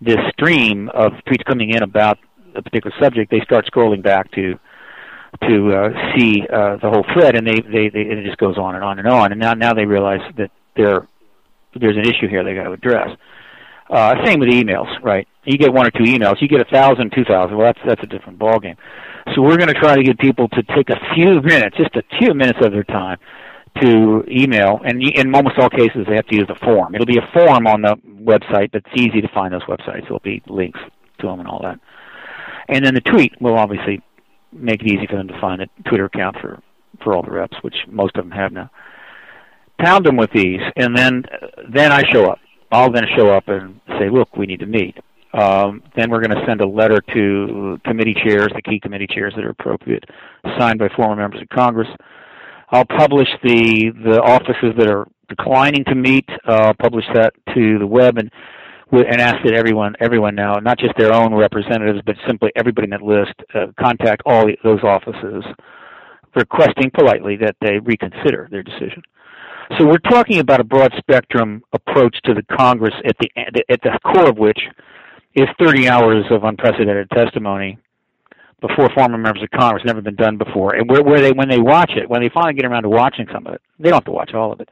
this stream of tweets coming in about a particular subject, they start scrolling back to to uh, see uh, the whole thread, and they, they, they and it just goes on and on and on. And now now they realize that there there's an issue here they got to address. Uh, same with emails, right? You get one or two emails, you get a thousand, two thousand. Well, that's that's a different ballgame. So we're going to try to get people to take a few minutes, just a few minutes of their time, to email. And in almost all cases, they have to use a form. It'll be a form on the website, but it's easy to find those websites. There'll be links to them and all that. And then the tweet will obviously make it easy for them to find a Twitter account for for all the reps, which most of them have now. Pound them with these, and then then I show up. I'll then show up and say, look, we need to meet. Um, then we're going to send a letter to committee chairs, the key committee chairs that are appropriate, signed by former members of Congress. I'll publish the, the offices that are declining to meet. I'll uh, publish that to the web and and ask that everyone, everyone now, not just their own representatives, but simply everybody in that list, uh, contact all those offices, requesting politely that they reconsider their decision. So we're talking about a broad spectrum approach to the Congress, at the at the core of which is thirty hours of unprecedented testimony before former members of Congress, never been done before. And where, where they when they watch it, when they finally get around to watching some of it, they don't have to watch all of it.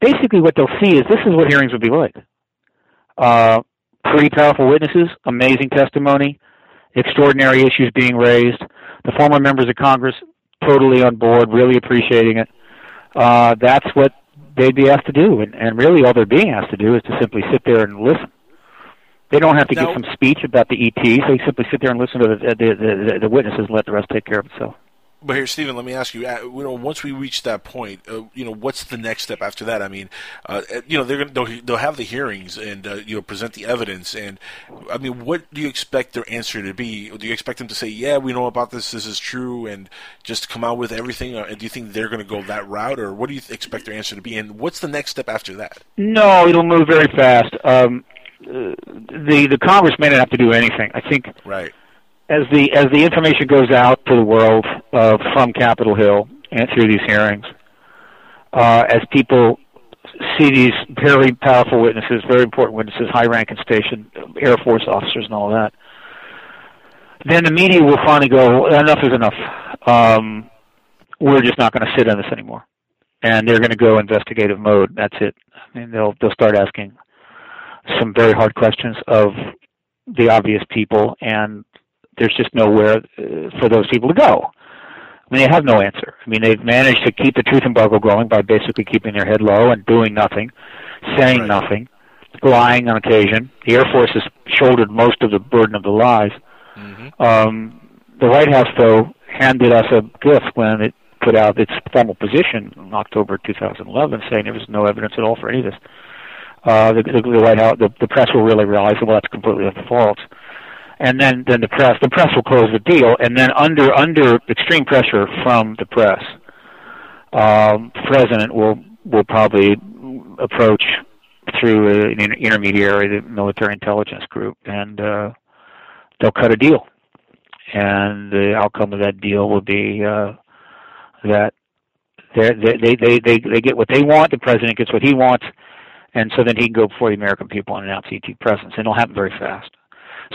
Basically, what they'll see is this is what hearings would be like: uh, pretty powerful witnesses, amazing testimony, extraordinary issues being raised, the former members of Congress totally on board, really appreciating it. Uh, that's what they'd be asked to do, and, and really all they're being asked to do is to simply sit there and listen. They don't have to now, give some speech about the E T, so they simply sit there and listen to the, the, the, the witnesses and let the rest take care of itself. But here, Stephen, let me ask you, you know, once we reach that point, uh, you know, what's the next step after that? I mean, uh, you know, they're gonna, they'll, they'll have the hearings and, uh, you know, present the evidence. And, I mean, what do you expect their answer to be? Do you expect them to say, yeah, we know about this, this is true, and just come out with everything? Or do you think they're going to go that route? Or what do you expect their answer to be? And what's the next step after that? No, it'll move very fast. Um, the, the Congress may not have to do anything, I think. Right. As the as the information goes out to the world uh, from Capitol Hill and through these hearings, uh, as people see these very powerful witnesses, very important witnesses, high rank and station, Air Force officers and all that, then the media will finally go, enough is enough. Um, we're just not going to sit on this anymore. And they're going to go investigative mode. That's it. I mean, they'll, they'll start asking some very hard questions of the obvious people, and there's just nowhere for those people to go. I mean, they have no answer. I mean, they've managed to keep the truth embargo going by basically keeping their head low and doing nothing, saying right. nothing, lying on occasion. The Air Force has shouldered most of the burden of the lies. Mm-hmm. Um, the White House, though, handed us a gift when it put out its formal position in October two thousand eleven, saying there was no evidence at all for any of this. Uh, the, the, the White House, the, the press will really realize, well, that's completely false. And then, then the press, the press will close the deal. And then, under under extreme pressure from the press, um, the president will will probably approach through an intermediary, the military intelligence group, and uh, they'll cut a deal. And the outcome of that deal will be uh, that they they they they they get what they want. The president gets what he wants, and so then he can go before the American people and announce E T presence. And it'll happen very fast.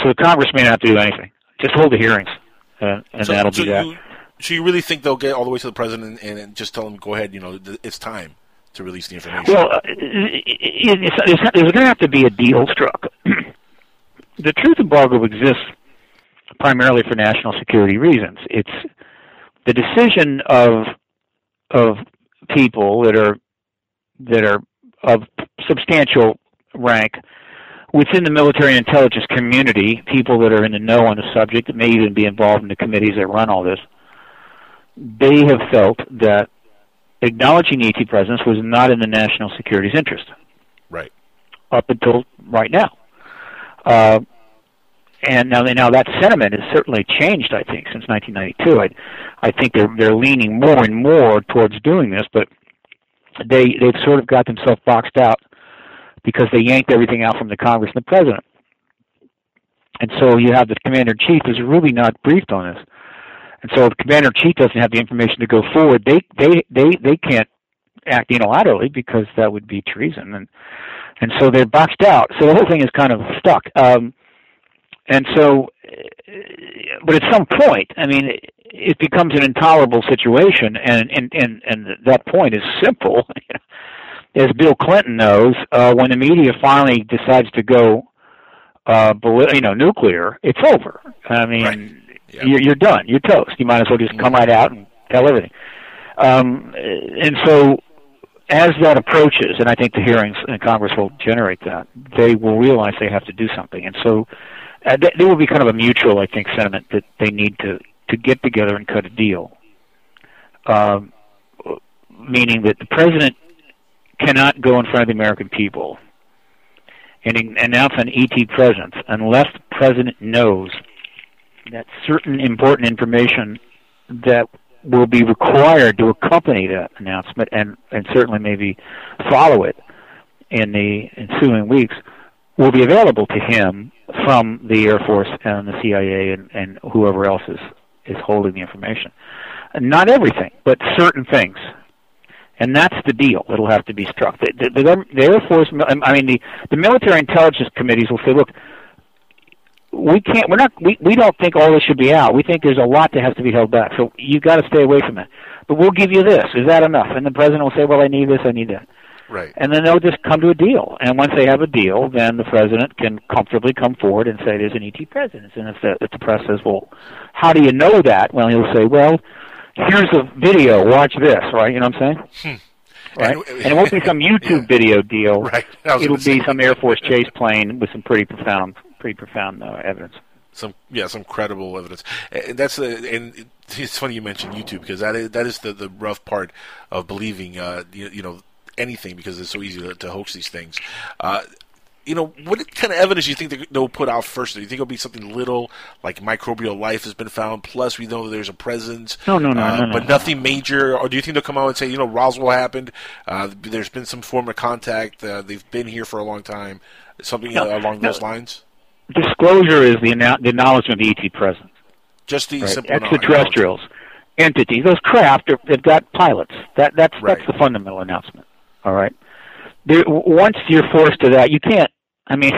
So the Congress may not have to do anything. Just hold the hearings, uh, and so, that'll so be that. You, so you really think they'll get all the way to the president and, and just tell him, go ahead, you know, th it's time to release the information? Well, uh, it, it's, it's, there's going to have to be a deal struck. The truth embargo exists primarily for national security reasons. It's the decision of of people that are that are of substantial rank within the military and intelligence community, people that are in the know on the subject, that may even be involved in the committees that run all this. They have felt that acknowledging E T presence was not in the national security's interest. Right. Up until right now. Uh, And now, now that sentiment has certainly changed, I think, since nineteen ninety-two. I, I think they're, they're leaning more and more towards doing this, but they, they've sort of got themselves boxed out because they yanked everything out from the Congress and the President. And so you have the Commander-in-Chief who's really not briefed on this. And so if the Commander-in-Chief doesn't have the information to go forward, they, they, they, they can't act unilaterally because that would be treason. And, and so they're boxed out. So the whole thing is kind of stuck. Um, and so, but at some point, I mean, it, it becomes an intolerable situation. And, and, and, and that point is simple. As Bill Clinton knows, uh, when the media finally decides to go, uh, you know, nuclear, it's over. I mean, right. Yep. You're, you're done. You're toast. You might as well just come right out and tell everything. Um, and so as that approaches, and I think the hearings in Congress will generate that, they will realize they have to do something. And so uh, th there will be kind of a mutual, I think, sentiment that they need to, to get together and cut a deal, um, meaning that the President cannot go in front of the American people and announce an E T presence unless the President knows that certain important information that will be required to accompany that announcement and, and certainly maybe follow it in the ensuing weeks will be available to him from the Air Force and the C I A and, and whoever else is, is holding the information. Not everything, but certain things. And that's the deal that'll have to be struck. The, the, the, the Air Force, I mean, the, the military intelligence committees will say, look, we can't. We're not. We we don't think all this should be out. We think there's a lot that has to be held back. So you got to stay away from it. But we'll give you this. Is that enough? And the President will say, "Well, I need this. I need that." Right. And then they'll just come to a deal. And once they have a deal, then the President can comfortably come forward and say, "There's an E T presence." And if the, if the press says, "Well, how do you know that?" Well, he'll say, "Well, here's a video. Watch this." Right? You know what I'm saying? Hmm. Right? And, and it won't be some YouTube yeah. video deal. Right. It'll be say. some Air Force chase plane with some pretty profound. Pretty profound uh, evidence. Some yeah, some credible evidence. And that's uh, and it's funny you mentioned YouTube because that is that is the the rough part of believing uh you, you know anything because it's so easy to, to hoax these things. Uh, you know what kind of evidence do you think they'll put out first? Do you think it'll be something little like microbial life has been found? Plus we know there's a presence. No, no, no, uh, no, no but no. nothing major. Or do you think they'll come out and say you know Roswell happened? Uh, there's been some form of contact. Uh, they've been here for a long time. Something no, uh, along no. those lines. Disclosure is the, the acknowledgement of the E T presence. Just the right? simple extraterrestrials, entities, those craft are, they've got pilots. That that's right. that's the fundamental announcement. All right. There, once you're forced to that, you can't. I mean,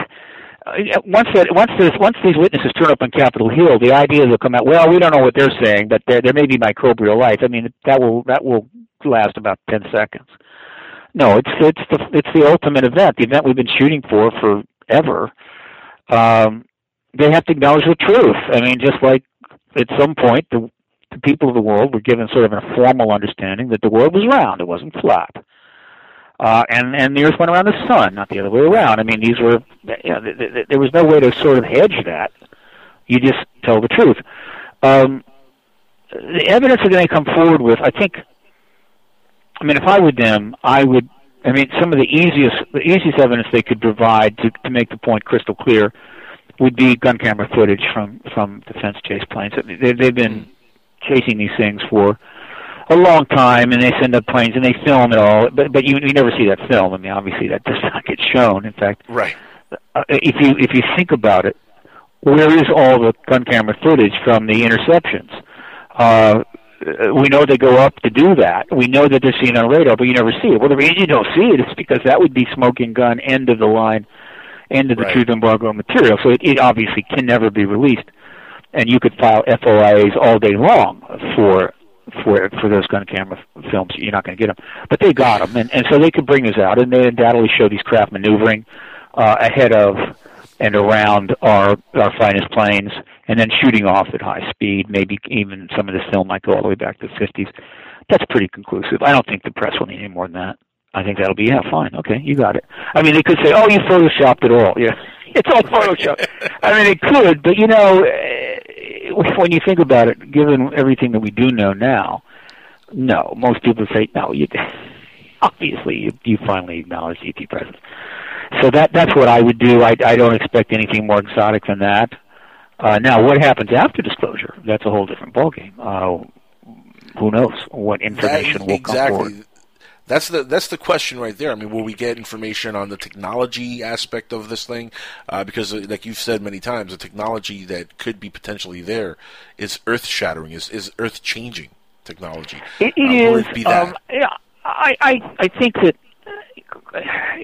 once that once this once these witnesses turn up on Capitol Hill, the idea will come out. Well, we don't know what they're saying, but there there may be microbial life. I mean, that will that will last about ten seconds. No, it's it's the it's the ultimate event, the event we've been shooting for forever. Um, they have to acknowledge the truth. I mean, just like at some point the, the people of the world were given sort of an informal understanding that the world was round, it wasn't flat. Uh, and, and the Earth went around the sun, not the other way around. I mean, these were, you know, th th there was no way to sort of hedge that. You just tell the truth. Um, the evidence they're going to come forward with, I think, I mean, if I were them, I would I mean, some of the easiest, the easiest evidence they could provide to, to make the point crystal clear would be gun camera footage from, from defense chase planes. They, they've been chasing these things for a long time, and they send up planes and they film it all. But but you, you never see that film. I mean, obviously that does not get shown. In fact, right. uh, if you if you think about it, where is all the gun camera footage from the interceptions? Uh, We know they go up to do that. We know that they're seen on radar, but you never see it. Well, the reason you don't see it is because that would be smoking gun, end of the line, end of the right. truth embargo material. So it, it obviously can never be released. And you could file F O I As all day long for for for those gun camera films. You're not going to get them, but they got them, and, and so they could bring this out, and they undoubtedly show these craft maneuvering uh, ahead of and around our our finest planes, and then shooting off at high speed. Maybe even some of this film might go all the way back to the fifties. That's pretty conclusive. I don't think the press will need any more than that. I think that'll be, yeah, fine, okay, you got it. I mean, they could say, oh, you photoshopped it all. Yeah, it's all photoshopped. I mean, they could, but, you know, when you think about it, given everything that we do know now, no, most people say, no, you obviously you, you finally acknowledge E T presence. So that that's what I would do. I, I don't expect anything more exotic than that. Uh, now, what happens after disclosure? That's a whole different ballgame. Uh, who knows what information that, will exactly. come forward? That's the that's the question right there. I mean, will we get information on the technology aspect of this thing? Uh, because, like you've said many times, the technology that could be potentially there is earth-shattering, is, is earth-changing technology. It, it um, is. It be that? Um, yeah, I, I I think that.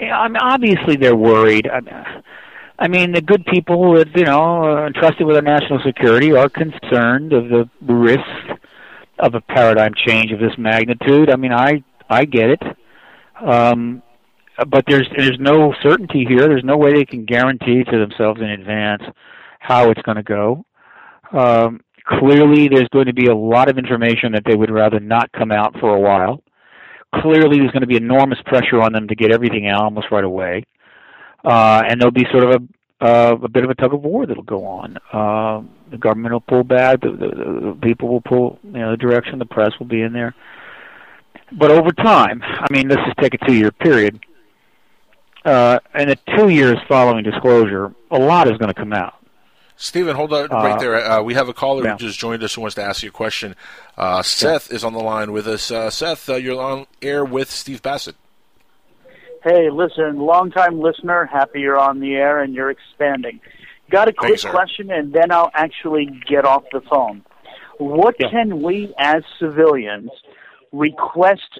Yeah, I mean, obviously they're worried. I mean, I mean, the good people that you know are entrusted with our national security are concerned of the risk of a paradigm change of this magnitude. I mean, I. I get it, um, but there's there's no certainty here. There's no way they can guarantee to themselves in advance how it's going to go. Um, clearly, there's going to be a lot of information that they would rather not come out for a while. Clearly, there's going to be enormous pressure on them to get everything out almost right away, uh, and there'll be sort of a, uh, a bit of a tug of war that'll go on. Uh, the government will pull back. The, the, the people will pull, you know, the direction. The press will be in there. But over time, I mean, let's just take a two-year period. Uh, and the two years following disclosure, a lot is going to come out. Stephen, hold on right uh, there. Uh, we have a caller yeah. who just joined us who wants to ask you a question. Uh, Seth yeah. is on the line with us. Uh, Seth, uh, you're on air with Steve Bassett. Hey, listen, long-time listener. Happy you're on the air and you're expanding. Got a quick Thanks, question, and then I'll actually get off the phone. What yeah. can we as civilians request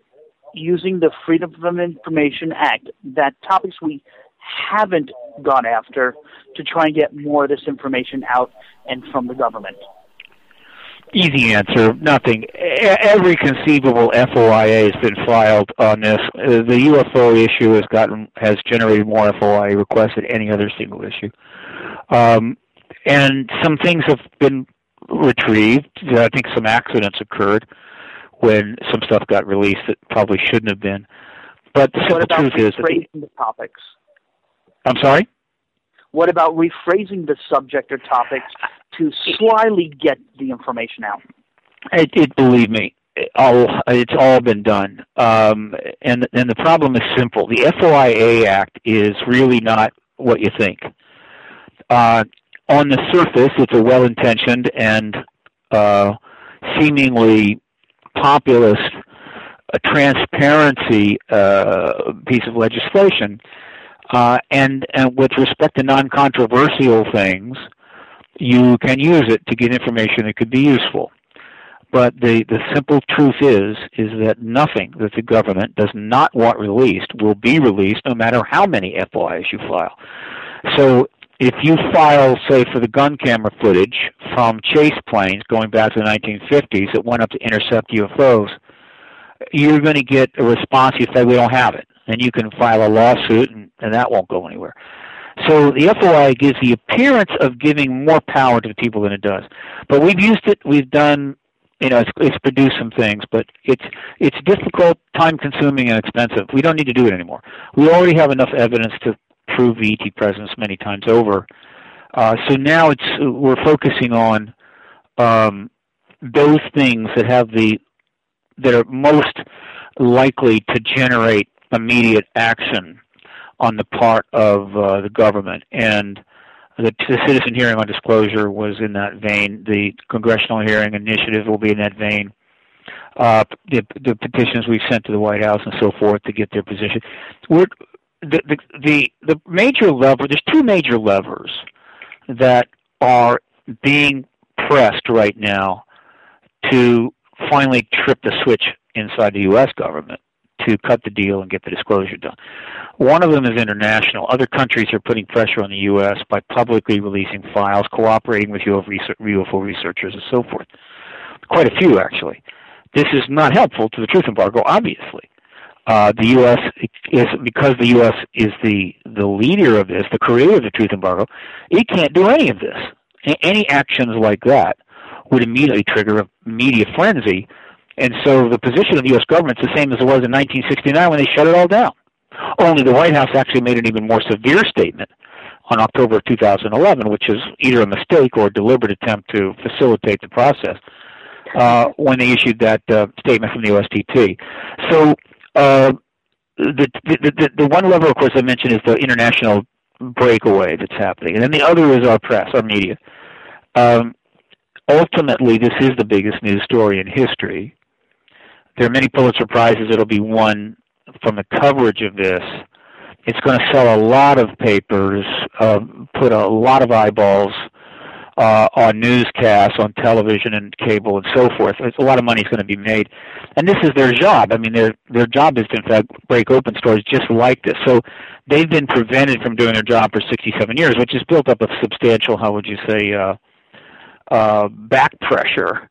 using the Freedom of Information Act that topics we haven't gone after to try and get more of this information out and from the government? Easy answer, nothing. Every conceivable F O I A has been filed on this. The U F O issue has gotten has generated more F O I A requests than any other single issue. Um, and some things have been retrieved. I think some accidents occurred when some stuff got released that probably shouldn't have been. But the simple truth is that... What about rephrasing the topics? I'm sorry? What about rephrasing the subject or topics to slyly get the information out? It, it believe me, it all, it's all been done. Um, and, and the problem is simple. The F O I A Act is really not what you think. Uh, on the surface, it's a well-intentioned and uh, seemingly populist uh, transparency uh, piece of legislation, uh, and and with respect to non-controversial things, you can use it to get information that could be useful. But the the simple truth is is that nothing that the government does not want released will be released, no matter how many F O Is you file. So if you file, say, for the gun camera footage from chase planes going back to the nineteen fifties that went up to intercept U F Os, you're going to get a response. You say, we don't have it. And you can file a lawsuit, and, and that won't go anywhere. So the F O I A gives the appearance of giving more power to the people than it does. But we've used it. We've done, you know, it's, it's produced some things. But it's, it's difficult, time-consuming, and expensive. We don't need to do it anymore. We already have enough evidence to prove the E T presence many times over. Uh, so now it's we're focusing on um, those things that have the that are most likely to generate immediate action on the part of uh, the government. And the, the citizen hearing on disclosure was in that vein. The Congressional Hearing Initiative will be in that vein. Uh, the, the petitions we've sent to the White House and so forth to get their position. We're The, the the the major lever. There's two major levers that are being pressed right now to finally trip the switch inside the U S government to cut the deal and get the disclosure done. One of them is international. Other countries are putting pressure on the U S by publicly releasing files, cooperating with U F O researchers, and so forth. Quite a few, actually. This is not helpful to the truth embargo, obviously. Uh, the U S is, because the U S is the the leader of this, the creator of the truth embargo, it can't do any of this. Any actions like that would immediately trigger a media frenzy, and so the position of the U S government is the same as it was in nineteen sixty-nine when they shut it all down. Only the White House actually made an even more severe statement on October of two thousand eleven, which is either a mistake or a deliberate attempt to facilitate the process uh, when they issued that uh, statement from the O S T P. So. Uh, the, the, the, the one level, of course, I mentioned is the international breakaway that's happening. And then the other is our press, our media. Um, ultimately, this is the biggest news story in history. There are many Pulitzer Prizes. It'll be won from the coverage of this. It's going to sell a lot of papers, uh, put a lot of eyeballs uh, on newscasts, on television and cable and so forth. It's, a lot of money is going to be made. And this is their job. I mean, their, their job is to, in fact, break open stories just like this. So they've been prevented from doing their job for sixty-seven years, which has built up a substantial, how would you say, uh, uh, back pressure.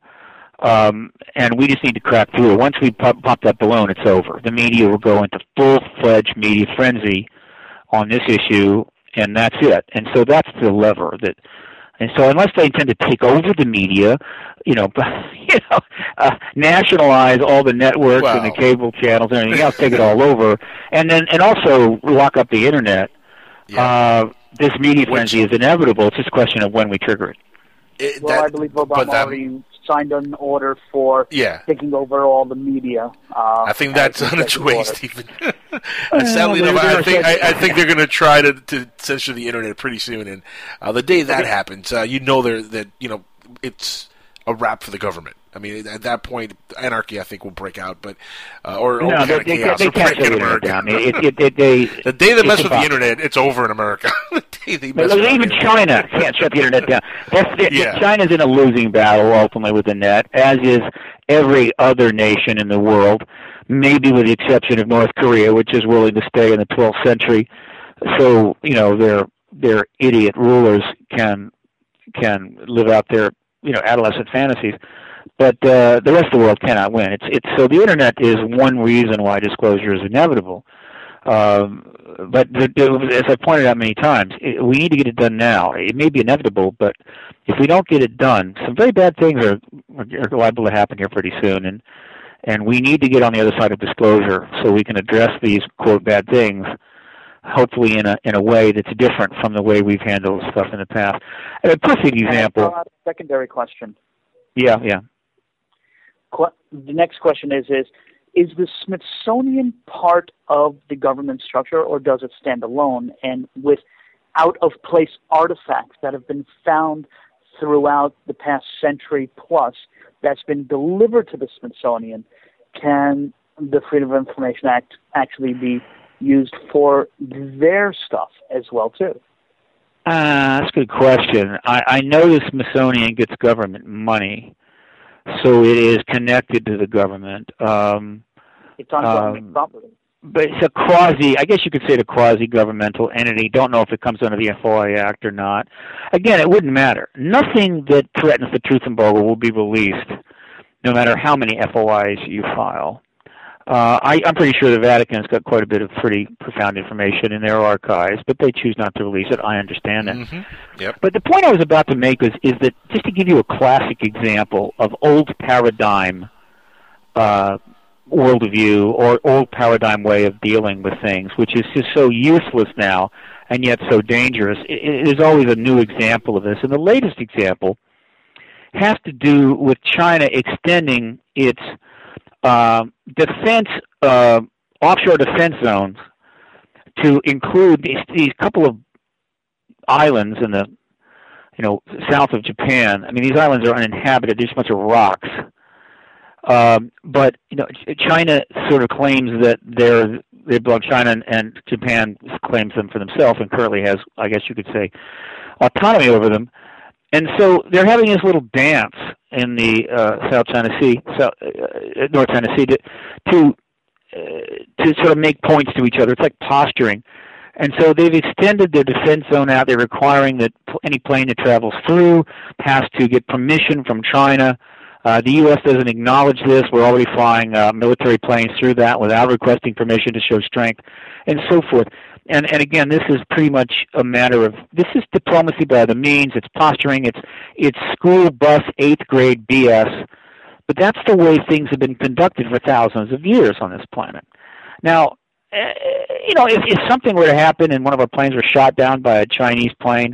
Um, and we just need to crack through. Once we pop, pop that balloon, it's over. The media will go into full-fledged media frenzy on this issue, and that's it. And so that's the lever. That, and so unless they intend to take over the media, you know, you know, uh, nationalize all the networks wow. and the cable channels and everything else, take it all over, and then and also lock up the internet, yeah. uh, this media frenzy Which, is inevitable. It's just a question of when we trigger it. it well, that, I believe Obama already signed an order for yeah. taking over all the media. Uh, I think that's on its way, Stephen. And sadly, uh, no, I think I, I think they're going to try to, to censor the internet pretty soon. And uh, the day that okay. happens, uh, you know, there that you know it's a wrap for the government. I mean, at that point, anarchy I think will break out, but uh, or no, they, they, chaos they, they break in America. I mean, it, it, it, they, the day they mess with the internet, it's over in America. the day they mess with even it. China can't shut the internet down. That's the, yeah. China's in a losing battle ultimately with the net, as is every other nation in the world, maybe with the exception of North Korea, which is willing to stay in the twelfth century. So you know their their idiot rulers can can live out their you know adolescent fantasies. But uh, the rest of the world cannot win. It's it's so the internet is one reason why disclosure is inevitable. Um, but the, the, as I pointed out many times, it, we need to get it done now. It may be inevitable, but if we don't get it done, some very bad things are, are liable to happen here pretty soon. And and we need to get on the other side of disclosure so we can address these quote bad things, hopefully in a in a way that's different from the way we've handled stuff in the past. A perfect example. I'll add a secondary question. Yeah, yeah. The next question is, is, is the Smithsonian part of the government structure, or does it stand alone? And with out-of-place artifacts that have been found throughout the past century plus that's been delivered to the Smithsonian, can the Freedom of Information Act actually be used for their stuff as well, too? Uh, that's a good question. I, I know the Smithsonian gets government money. So it is connected to the government. Um, it's on government um, property. But it's a quasi, I guess you could say it's a quasi-governmental entity. Don't know if it comes under the F O I Act or not. Again, it wouldn't matter. Nothing that threatens the truth embargo will be released, no matter how many F O Is you file. Uh, I, I'm pretty sure the Vatican's got quite a bit of pretty profound information in their archives, but they choose not to release it. I understand that. Mm-hmm. Yep. But the point I was about to make is, is that, just to give you a classic example of old paradigm uh, worldview or old paradigm way of dealing with things, which is just so useless now and yet so dangerous, it, it is always a new example of this. And the latest example has to do with China extending its Uh, defense, uh, offshore defense zones to include these, these couple of islands in the, you know, south of Japan. I mean, these islands are uninhabited. There's a bunch of rocks. Um, but, you know, China sort of claims that they're, they belong to China, and, and Japan claims them for themselves and currently has, I guess you could say, autonomy over them. And so they're having this little dance in the uh, South China Sea, South, uh, North China Sea, to to, uh, to sort of make points to each other. It's like posturing. And so they've extended their defense zone out. They're requiring that any plane that travels through has to get permission from China. Uh, the U S doesn't acknowledge this. We're already flying uh, military planes through that without requesting permission to show strength and so forth. And, and again, this is pretty much a matter of, this is diplomacy by the means, it's posturing, it's, it's school bus eighth grade B S, but that's the way things have been conducted for thousands of years on this planet. Now, you know, if, if something were to happen and one of our planes were shot down by a Chinese plane,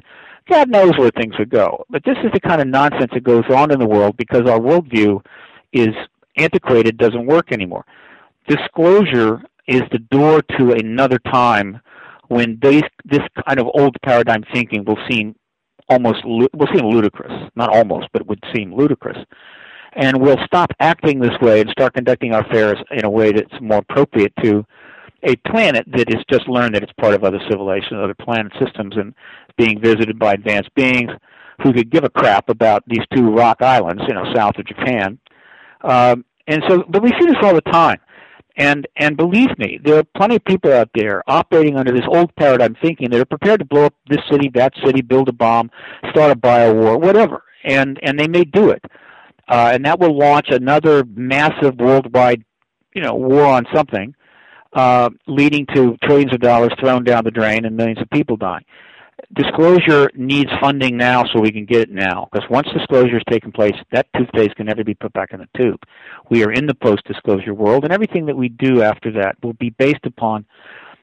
God knows where things would go. But this is the kind of nonsense that goes on in the world because our worldview is antiquated, doesn't work anymore. Disclosure is the door to another time when these, this kind of old paradigm thinking will seem almost will seem ludicrous, not almost, but it would seem ludicrous. And we'll stop acting this way and start conducting our affairs in a way that's more appropriate to a planet that has just learned that it's part of other civilizations, other planet systems, and being visited by advanced beings who could give a crap about these two rock islands, you know, south of Japan. Um, and so, but we see this all the time. And, and believe me, there are plenty of people out there operating under this old paradigm thinking that are prepared to blow up this city, that city, build a bomb, start a bio war, whatever. And, and they may do it. Uh, and that will launch another massive worldwide, you know, war on something, uh, leading to trillions of dollars thrown down the drain and millions of people dying. Disclosure needs funding now so we can get it now, because once disclosure has taken place, that toothpaste can never be put back in the tube. We are in the post-disclosure world, and everything that we do after that will be based upon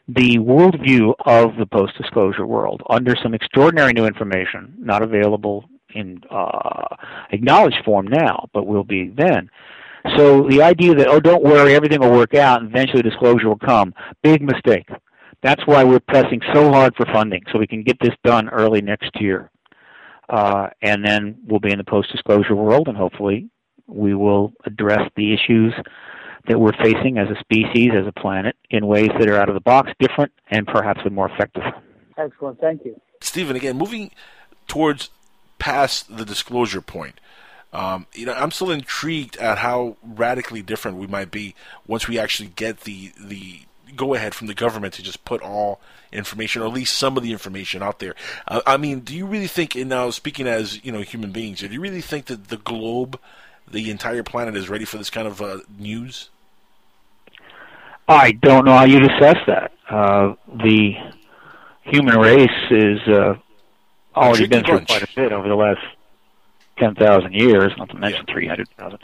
the worldview of the post-disclosure world under some extraordinary new information, not available in uh, acknowledged form now, but will be then. So the idea that, oh, don't worry, everything will work out, and eventually disclosure will come, big mistake. That's why we're pressing so hard for funding, so we can get this done early next year. Uh, and then we'll be in the post-disclosure world, and hopefully we will address the issues that we're facing as a species, as a planet, in ways that are out of the box, different, and perhaps more effective. Excellent. Thank you. Stephen, again, moving towards past the disclosure point, um, you know, I'm still intrigued at how radically different we might be once we actually get the the go ahead from the government to just put all information, or at least some of the information, out there. Uh, I mean, do you really think, and now speaking as, you know, human beings, do you really think that the globe, the entire planet, is ready for this kind of uh, news? I don't know how you'd assess that. Uh, the human race is uh, already been through bunch. quite a bit over the last ten thousand years, not to mention yeah. three hundred thousand.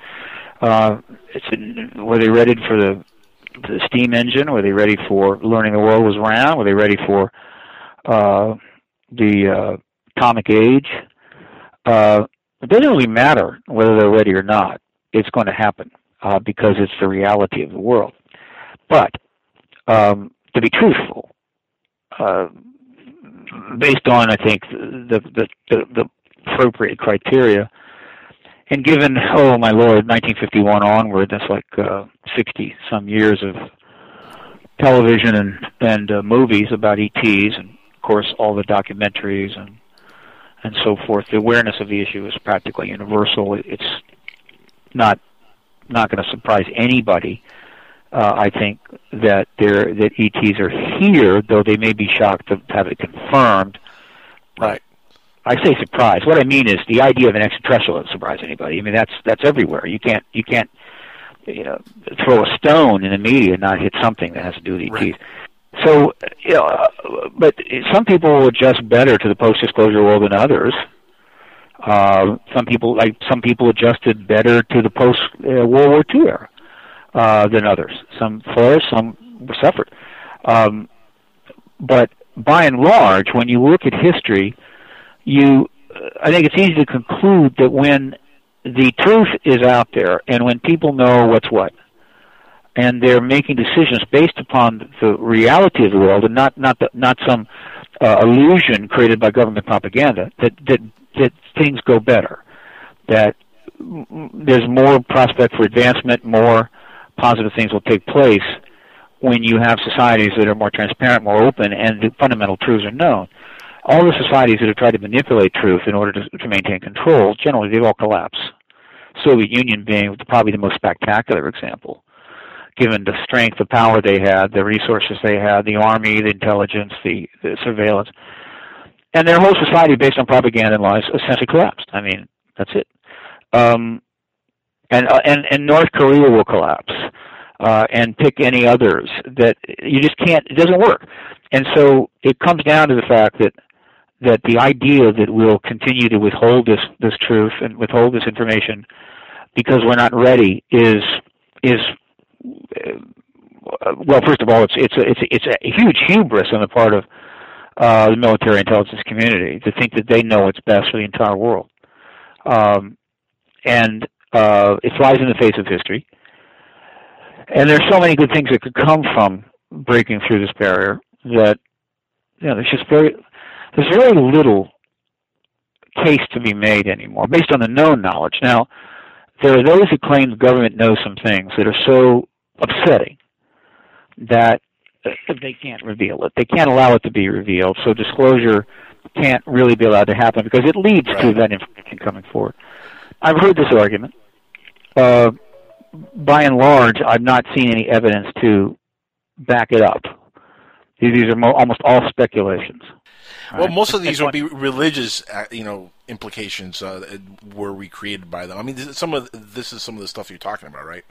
Uh, were they ready for the the steam engine? Were they ready for learning the world was round? Were they ready for uh, the uh, atomic age? Uh, it doesn't really matter whether they're ready or not. It's going to happen uh, because it's the reality of the world. But um, to be truthful, uh, based on, I think, the, the, the, the appropriate criteria, and given, oh my Lord, nineteen fifty-one onward, that's like uh, sixty some years of television and and uh, movies about E Ts, and of course all the documentaries and and so forth. The awareness of the issue is practically universal. It's not not going to surprise anybody, uh, I think, that they're, that E Ts are here, though they may be shocked to have it confirmed. Right. I say surprise. What I mean is the idea of an extraterrestrial doesn't surprise anybody. I mean, that's that's everywhere. You can't you can't you know throw a stone in the media and not hit something that has to do with E Ts. Right. So, you know, but some people will adjust better to the post-disclosure world than others. Uh, some people like some people adjusted better to the post uh, World War Two era uh, than others. Some flourished, some suffered. Um, but by and large, when you look at history, You, I think it's easy to conclude that when the truth is out there and when people know what's what, and they're making decisions based upon the reality of the world and not not the, not some uh, illusion created by government propaganda, that that that things go better, that there's more prospect for advancement, more positive things will take place when you have societies that are more transparent, more open, and the fundamental truths are known. All the societies that have tried to manipulate truth in order to, to maintain control, generally they all collapse. Soviet Union being probably the most spectacular example, given the strength, the power they had, the resources they had, the army, the intelligence, the, the surveillance. And their whole society, based on propaganda and lies, essentially collapsed. I mean, that's it. Um, and, uh, and, and North Korea will collapse. Uh, and pick any others that you just can't, it doesn't work. And so it comes down to the fact that that the idea that we'll continue to withhold this, this truth and withhold this information because we're not ready is, is uh, well, first of all, it's, it's, a, it's, a, it's a huge hubris on the part of uh, the military intelligence community to think that they know what's best for the entire world. Um, and uh, it flies in the face of history. And there's so many good things that could come from breaking through this barrier that, you know, there's just very, there's very little case to be made anymore based on the known knowledge. Now, there are those who claim the government knows some things that are so upsetting that they can't reveal it. They can't allow it to be revealed, so disclosure can't really be allowed to happen because it leads right. to that information coming forward. I've heard this argument. Uh, by and large, I've not seen any evidence to back it up. These are mo almost all speculations. Well, right? most of these would be religious, you know, implications uh, were recreated by them. I mean, this is some of this is some of the stuff you're talking about, right?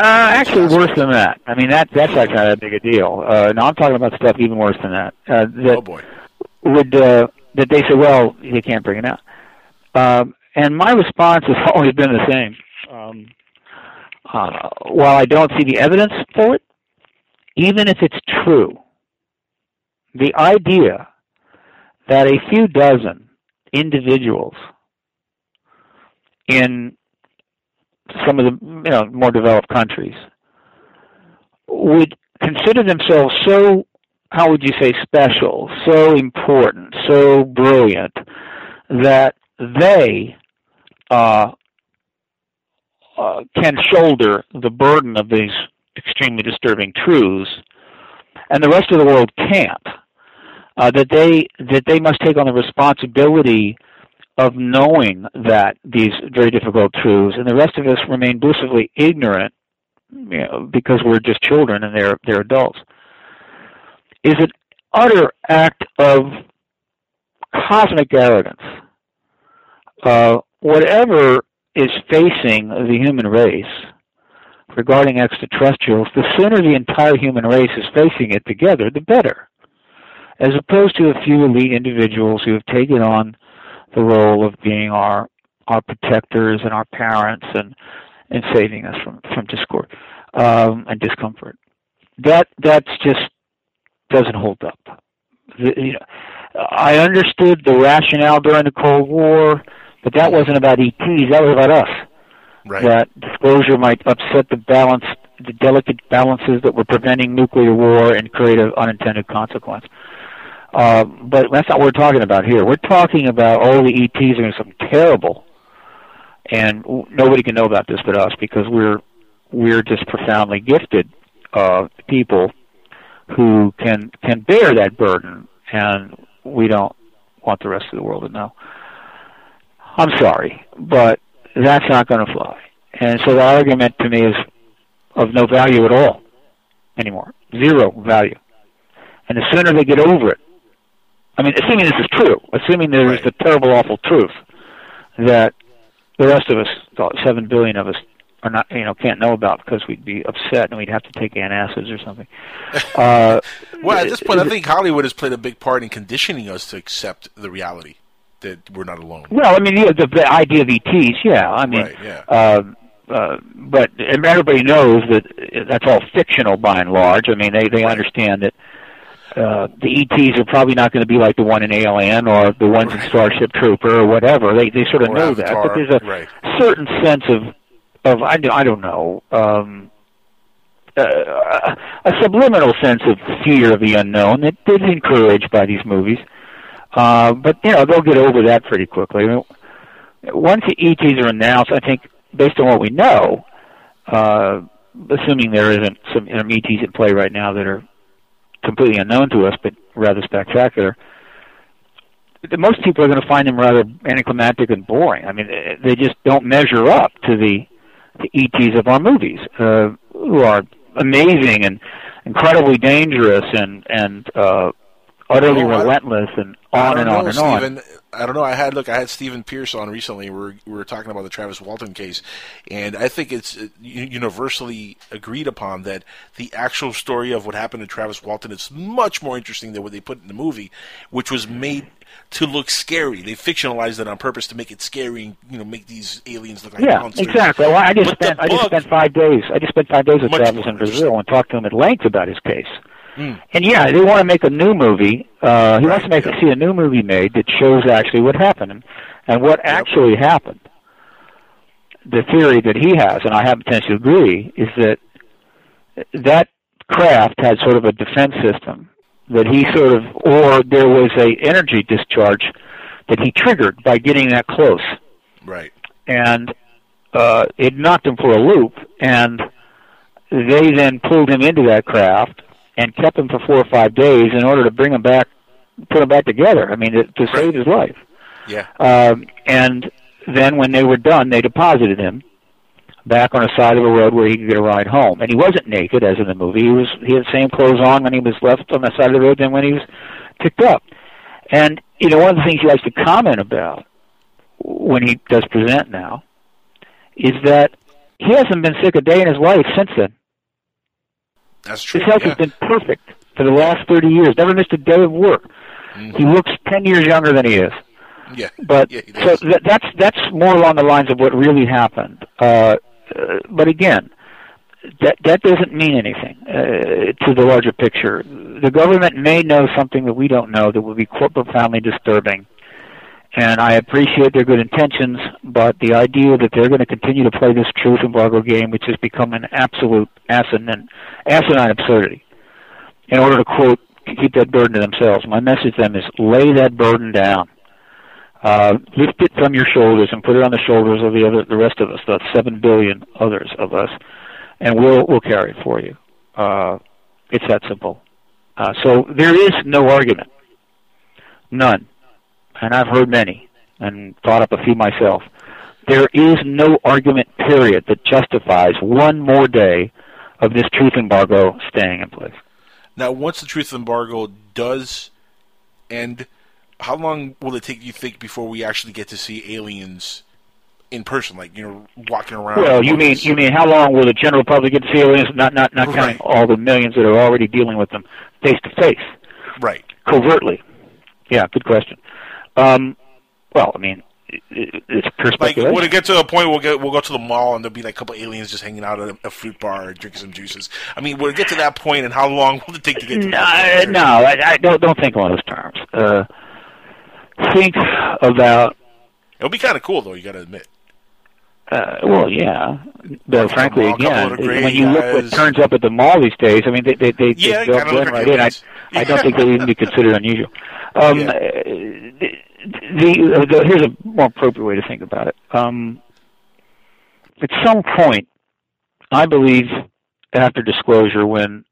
Uh, actually, worse than that. I mean, that that's not kind of that big a deal. Uh, no, I'm talking about stuff even worse than that. Uh, that oh boy! Would uh, that they say, well, you can't bring it out? Um, and my response has always been the same. Um, uh, while I don't see the evidence for it, even if it's true, the idea that a few dozen individuals in some of the you know, more developed countries would consider themselves so, how would you say, special, so important, so brilliant, that they uh, uh, can shoulder the burden of these extremely disturbing truths, and the rest of the world can't. Uh, that they that they must take on the responsibility of knowing that these very difficult truths, and the rest of us remain blissfully ignorant, you know, because we're just children and they're they're adults. Is an utter act of cosmic arrogance. Uh, whatever is facing the human race regarding extraterrestrials, the sooner the entire human race is facing it together, the better, as opposed to a few elite individuals who have taken on the role of being our our protectors and our parents and and saving us from from discord um, and discomfort. That that's just doesn't hold up. The, you know, I understood the rationale during the Cold War, but that wasn't about E Ts. That was about us. Right. That disclosure might upset the balance, the delicate balances that were preventing nuclear war and create an unintended consequence. Uh, but that's not what we're talking about here. We're talking about, oh, the E Ts are doing something terrible, and nobody can know about this but us, because we're we're just profoundly gifted uh, people who can can bear that burden, and we don't want the rest of the world to know. I'm sorry, but that's not going to fly. And so the argument to me is of no value at all anymore, zero value. And the sooner they get over it, I mean, assuming this is true, assuming there is the terrible, awful truth that the rest of us, seven billion of us, are not, you know, can't know about because we'd be upset and we'd have to take antacids or something. Uh, well, at this point, I think Hollywood has played a big part in conditioning us to accept the reality that we're not alone. Well, I mean, yeah, the, the idea of E Ts, yeah, I mean, right, yeah. Um, uh, but everybody knows that that's all fictional by and large. I mean, they they understand that. Uh, the E Ts are probably not going to be like the one in Alien or the ones right. in Starship Trooper or whatever. They they sort of or know Avatar. that, but there's a right. certain sense of of I don't I don't know um, uh, a subliminal sense of fear of the unknown that is encouraged by these movies. Uh, but you know they'll get over that pretty quickly. I mean, once the E Ts are announced, I think based on what we know, uh, assuming there isn't some you know, E Ts at play right now that are completely unknown to us, but rather spectacular. Most people are going to find them rather anticlimactic and boring. I mean, they just don't measure up to the, the E Ts of our movies, uh, who are amazing and incredibly dangerous and and uh, utterly well, relentless and on and on know, and Stephen, on. I don't know. I had look. I had Stephen Pierce on recently. We were we were talking about the Travis Walton case, and I think it's universally agreed upon that the actual story of what happened to Travis Walton is much more interesting than what they put in the movie, which was made to look scary. They fictionalized it on purpose to make it scary, and you know, make these aliens look like yeah, monsters. Yeah, exactly. Well, I just but spent I just spent five days. I just spent five days with Travis in Brazil and talked to him at length about his case. Mm. And yeah, they want to make a new movie. Uh, he right, wants to make yeah. see a new movie made that shows actually what happened and what actually yep. happened. The theory that he has, and I happen to agree, is that that craft had sort of a defense system that he sort of, or there was a energy discharge that he triggered by getting that close. Right. And uh, it knocked him for a loop, and they then pulled him into that craft and kept him for four or five days in order to bring him back, put him back together, I mean, to, to save his life. Yeah. Um, and then when they were done, they deposited him back on the side of a road where he could get a ride home. And he wasn't naked, as in the movie. He was he had the same clothes on when he was left on the side of the road than when he was picked up. And, you know, one of the things he likes to comment about when he does present now is that he hasn't been sick a day in his life since then. That's true. His health yeah. has been perfect for the last thirty years. Never missed a day of work. Mm-hmm. He looks ten years younger than he is. Yeah. But yeah, so th that's that's more along the lines of what really happened. Uh, uh, but again, that that doesn't mean anything uh, to the larger picture. The government may know something that we don't know that will be profoundly disturbing. And I appreciate their good intentions, but the idea that they're going to continue to play this truth embargo game, which has become an absolute asinine, asinine absurdity, in order to, quote, keep that burden to themselves. My message to them is lay that burden down. Uh, lift it from your shoulders and put it on the shoulders of the other, the rest of us, the seven billion others of us, and we'll we'll carry it for you. Uh, it's that simple. Uh, so there is no argument, none. And I've heard many and thought up a few myself. There is no argument, period, that justifies one more day of this truth embargo staying in place. Now, once the truth embargo does end, how long will it take, you think, before we actually get to see aliens in person, like, you know, walking around? Well, you mean, you mean how long will the general public get to see aliens, not, not, not counting all the millions that are already dealing with them face-to-face? Right. Covertly. Yeah, good question. Um, well, I mean, it's perspective. Like, when it gets to a point, we'll get we'll go to the mall and there'll be like a couple of aliens just hanging out at a fruit bar, drinking some juices. I mean, we'll get to that point, and how long will it take to get to that? No, no, I, I don't don't think along those terms. Uh, think about. It'll be kind of cool, though. You got to admit. Uh, well, yeah. Though, like frankly, mall, again, when you look guys. what turns up at the mall these days, I mean, they they they, yeah, they blend right in. I, I don't think they'll even be considered unusual. Um, yeah. the, the, the, here's a more appropriate way to think about it. Um, at some point, I believe, after disclosure, when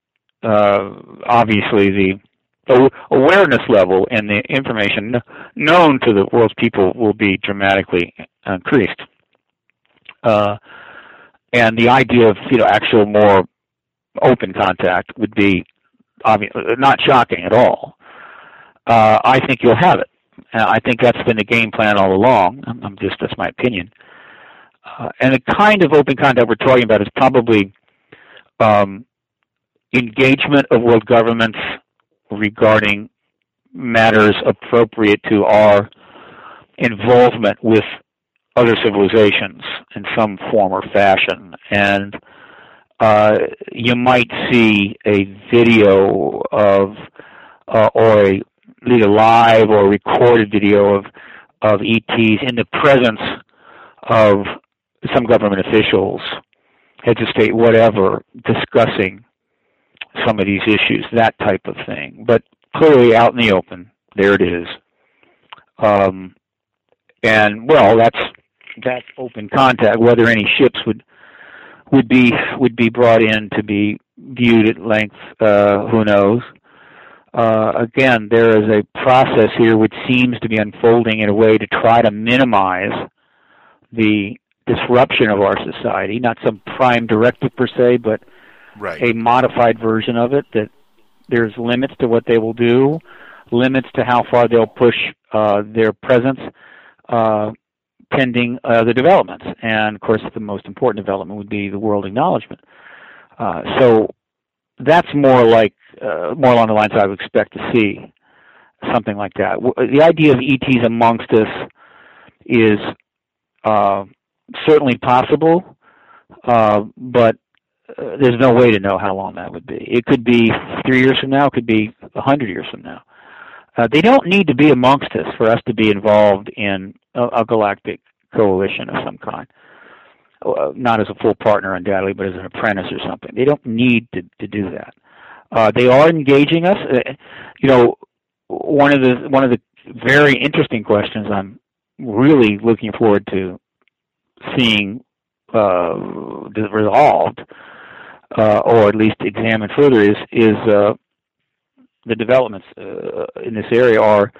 uh, obviously the awareness level and the information known to the world's people will be dramatically increased. Uh, and the idea of, you know, actual more open contact would be obvious, not shocking at all. Uh, I think you'll have it. Uh, I think that's been the game plan all along. I'm, I'm just, that's my opinion. Uh, and the kind of open contact we're talking about is probably um, engagement of world governments regarding matters appropriate to our involvement with other civilizations in some form or fashion. And uh, you might see a video of uh, or a either live or recorded video of of E Ts in the presence of some government officials, heads of state, whatever, discussing some of these issues, that type of thing. But clearly out in the open, there it is. Um, and well, that's that's open contact. Whether any ships would would be would be brought in to be viewed at length, uh, who knows? Uh, again, there is a process here which seems to be unfolding in a way to try to minimize the disruption of our society, not some prime directive per se, but right. a modified version of it, that there's limits to what they will do, limits to how far they'll push uh, their presence uh, pending uh, the developments. And, of course, the most important development would be the world acknowledgement. Uh, so that's more like uh, more along the lines I would expect to see, something like that. The idea of E Ts amongst us is uh, certainly possible, uh, but uh, there's no way to know how long that would be. It could be three years from now. It could be a hundred years from now. Uh, they don't need to be amongst us for us to be involved in a, a galactic coalition of some kind. Not as a full partner, undoubtedly, but as an apprentice or something. They don't need to, to do that. Uh, they are engaging us. Uh, you know, one of the one of the very interesting questions. I'm really looking forward to seeing uh, resolved, uh, or at least examined further, is is uh, the developments uh, in this area are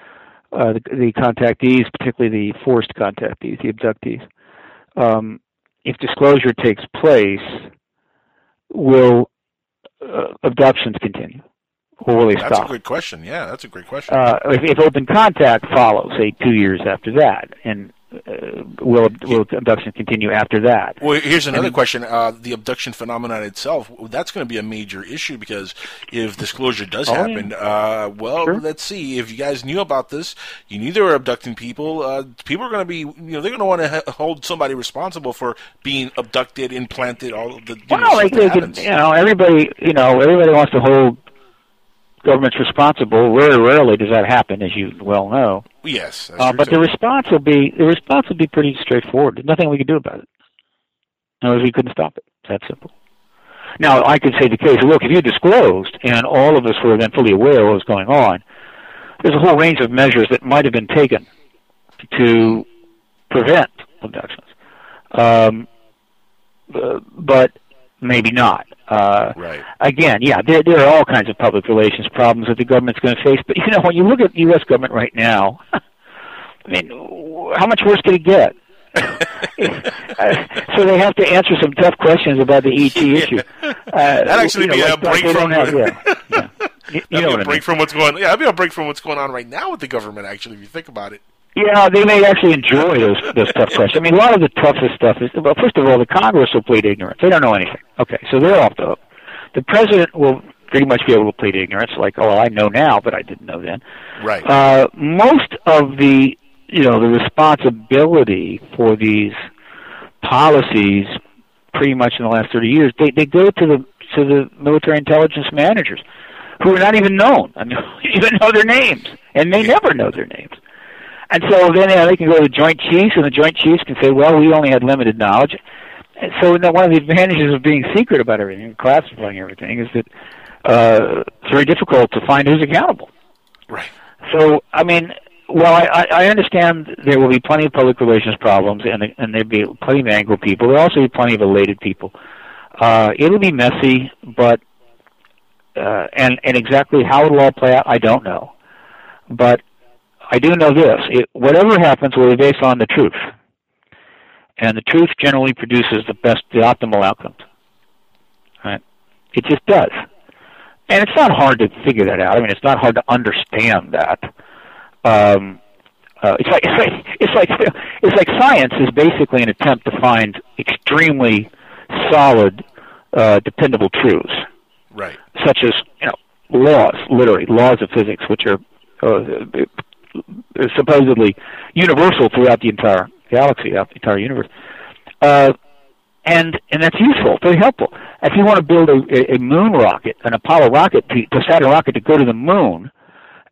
uh, the, the contactees, particularly the forced contactees, the abductees. Um, if disclosure takes place, will uh, abductions continue? Or will they stop? That's a good question. Yeah, that's a great question. Uh, if, if open contact follows, say, two years after that, and uh, will, will abduction continue after that? Well, here's another and, question. Uh, the abduction phenomenon itself, that's going to be a major issue, because if disclosure does oh, happen, yeah. uh, well, sure. let's see. If you guys knew about this, you knew they were abducting people. Uh, people are going to be, you know, they're going to want to ha- hold somebody responsible for being abducted, implanted, all of the you well, know, like they could, you know, everybody, you know, everybody wants to hold government's responsible. Very rarely does that happen, as you well know. Yes, uh, but the response will be the response will be pretty straightforward. There's nothing we can do about it. In other words, we couldn't stop it. It's that simple. Now, I could say to the case, look, if you disclosed and all of us were then fully aware of what was going on, there's a whole range of measures that might have been taken to prevent abductions, um, but maybe not. Uh, right. Again, yeah, there, there are all kinds of public relations problems that the government's going to face. But, you know, when you look at the U S government right now, I mean, how much worse could it get? So they have to answer some tough questions about the E T yeah. issue. Uh, That'd actually you know, be like a break from have, yeah, yeah. You, you know be a break I mean. from what's going. Yeah, that'd be a break from what's going on right now with the government. Actually, if you think about it. Yeah, they may actually enjoy those those tough questions. I mean, a lot of the toughest stuff is, well, first of all, the Congress will plead ignorance. They don't know anything. Okay, so they're off the hook. The president will pretty much be able to plead ignorance, like, oh, I know now, but I didn't know then. Right. Uh, most of the, you know, the responsibility for these policies, pretty much in the last thirty years, they they go to the to the military intelligence managers, who are not even known. I mean, we don't even know their names, and they never know their names. And so then you know, they can go to the Joint Chiefs, and the Joint Chiefs can say, well, we only had limited knowledge. And so you know, one of the advantages of being secret about everything, classifying everything, is that uh, it's very difficult to find who's accountable. Right. So, I mean, well, I, I understand there will be plenty of public relations problems, and, and there'll be plenty of angry people. There'll also be plenty of elated people. Uh, it'll be messy, but uh, and, and exactly how it'll all play out, I don't know. But I do know this, it, whatever happens will be based on the truth. And the truth generally produces the best, the optimal outcomes. Right? It just does. And it's not hard to figure that out. I mean, it's not hard to understand that. Um, uh, it's like, it's like, it's like, it's like science is basically an attempt to find extremely solid, uh, dependable truths. Right. Such as, you know, laws, literally, laws of physics, which are, uh, supposedly universal throughout the entire galaxy, the entire universe, uh, and and that's useful, very helpful. If you want to build a, a moon rocket, an Apollo rocket, to, to Saturn rocket to go to the moon,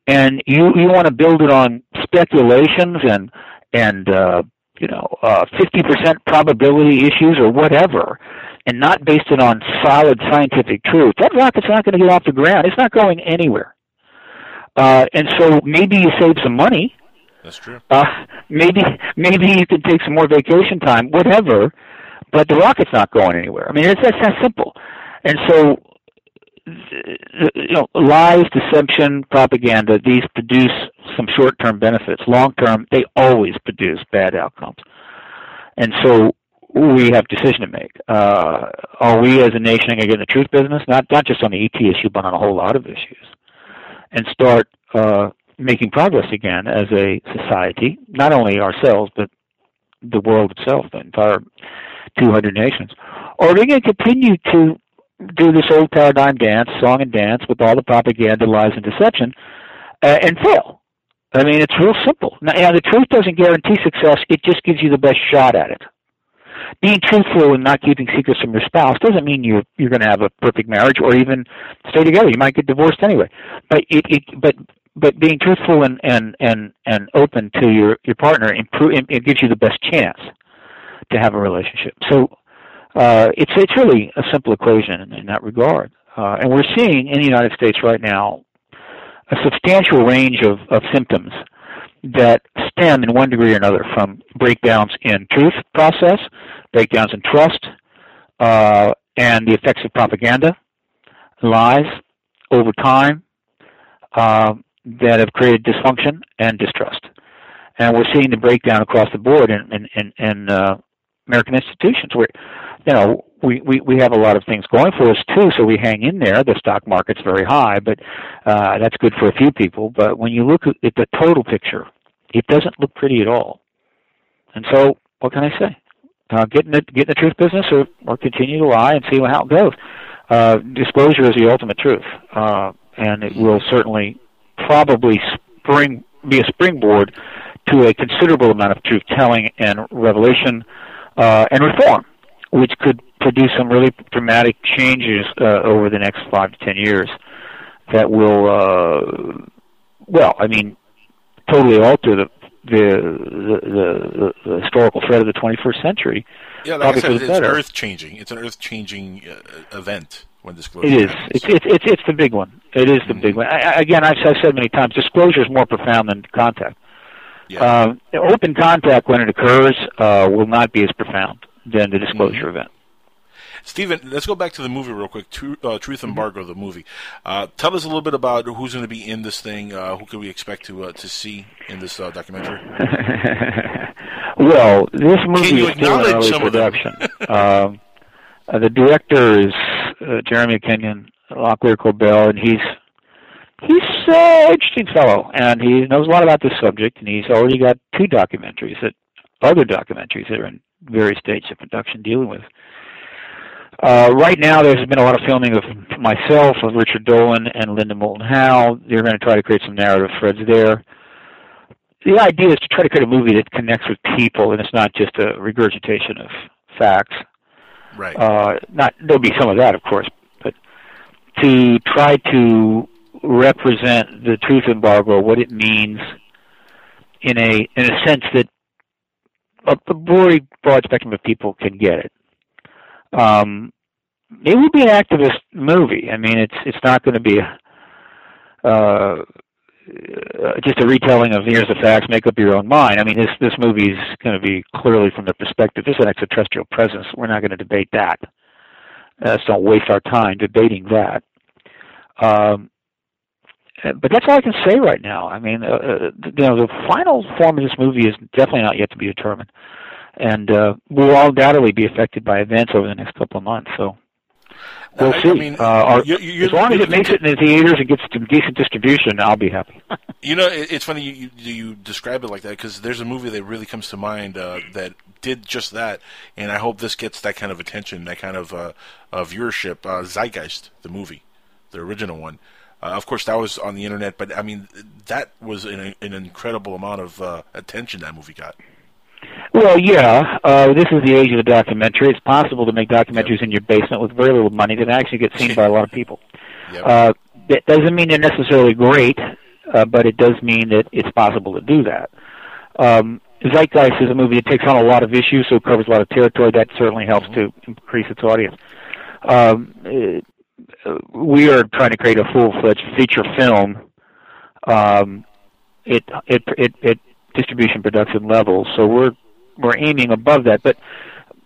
and you you want to build it on speculations and and uh, you know uh, fifty percent probability issues or whatever, and not based it on solid scientific truth, that rocket's not going to get off the ground. It's not going anywhere. Uh, and so maybe you save some money. That's true. Uh, maybe maybe you can take some more vacation time, whatever. But the rocket's not going anywhere. I mean, it's that's that simple. And so, you know, lies, deception, propaganda, these produce some short-term benefits. Long-term, they always produce bad outcomes. And so we have a decision to make. Uh, are we as a nation going to get in the truth business? Not, not just on the E T issue, but on a whole lot of issues. And start uh, making progress again as a society, not only ourselves, but the world itself, the entire two hundred nations. Or are we going to continue to do this old paradigm dance, song and dance, with all the propaganda, lies, and deception, uh, and fail? I mean, it's real simple. Now, you know, the truth doesn't guarantee success. It just gives you the best shot at it. Being truthful and not keeping secrets from your spouse doesn't mean you, you're going to have a perfect marriage or even stay together. You might get divorced anyway. But it, it but but being truthful and, and, and, and open to your, your partner, improve, it gives you the best chance to have a relationship. So uh, it's it's really a simple equation in, in that regard. Uh, and we're seeing in the United States right now a substantial range of, of symptoms that stem in one degree or another from breakdowns in truth process, breakdowns in trust, uh, and the effects of propaganda, lies over time uh, that have created dysfunction and distrust. And we're seeing the breakdown across the board in, in, in, in uh, American institutions where, you know, we, we, we have a lot of things going for us too, so we hang in there. The stock market's very high, but uh, that's good for a few people. But when you look at the total picture, it doesn't look pretty at all. And so what can I say? Uh, get, in the, get in the truth business or, or continue to lie and see how it goes. Uh, disclosure is the ultimate truth, uh, and it will certainly probably spring, be a springboard to a considerable amount of truth-telling and revelation uh, and reform, which could produce some really dramatic changes uh, over the next five to ten years that will, uh, well, I mean, totally alter the the, the, the, the historical thread of the twenty-first century. Yeah, like I said, it's earth-changing. It's an earth-changing uh, event when disclosure It is. It's, it's, it's, it's the big one. It is the mm-hmm. big one. I, again, I've, I've said many times, disclosure is more profound than contact. Yeah. Uh, open contact, when it occurs, uh, will not be as profound than the disclosure mm-hmm. event. Stephen, let's go back to the movie real quick. Truth, uh, Truth Embargo, mm-hmm. the movie. Uh, tell us a little bit about who's going to be in this thing. Uh, who can we expect to uh, to see in this uh, documentary? Well, this movie is still in early production. um, uh, the director is uh, Jeremy Kenyon Locklear Cobell, and he's he's an interesting fellow, and he knows a lot about this subject. And he's already got two documentaries, that other documentaries that are in various stages of production dealing with. Uh, right now, there's been a lot of filming of myself, of Richard Dolan, and Linda Moulton Howe. They're going to try to create some narrative threads there. The idea is to try to create a movie that connects with people, and it's not just a regurgitation of facts. Right. Uh, not there'll be some of that, of course, but to try to represent the truth embargo, what it means in a in a sense that a, a very broad spectrum of people can get it. Um, it will be an activist movie. I mean, it's it's not going to be a, uh, just a retelling of here's the facts, make up your own mind. I mean, this this movie is going to be clearly from the perspective. This is an extraterrestrial presence. We're not going to debate that. Let's don't waste our time debating that. Um, but that's all I can say right now. I mean, uh, you know, the final form of this movie is definitely not yet to be determined. And uh, we'll undoubtedly be affected by events over the next couple of months. So we'll I, see. I mean, uh, our, you're, you're, as long as it makes it in the theaters and gets some decent distribution, I'll be happy. You know, it's funny you, you, you describe it like that because there's a movie that really comes to mind uh, that did just that, and I hope this gets that kind of attention, that kind of uh, uh, viewership. Uh, Zeitgeist, the movie, the original one. Uh, of course, that was on the internet, but I mean, that was an, an incredible amount of uh, attention that movie got. Well, yeah, uh, this is the age of the documentary. It's possible to make documentaries yep. in your basement with very little money that actually get seen by a lot of people. Yep. Uh, that doesn't mean they're necessarily great, uh, but it does mean that it's possible to do that. Um, Zeitgeist is a movie that takes on a lot of issues, so it covers a lot of territory. That certainly helps mm-hmm. to increase its audience. Um, it, uh, we are trying to create a full-fledged feature film. Um, it it it it. distribution production levels, so we're we're aiming above that. But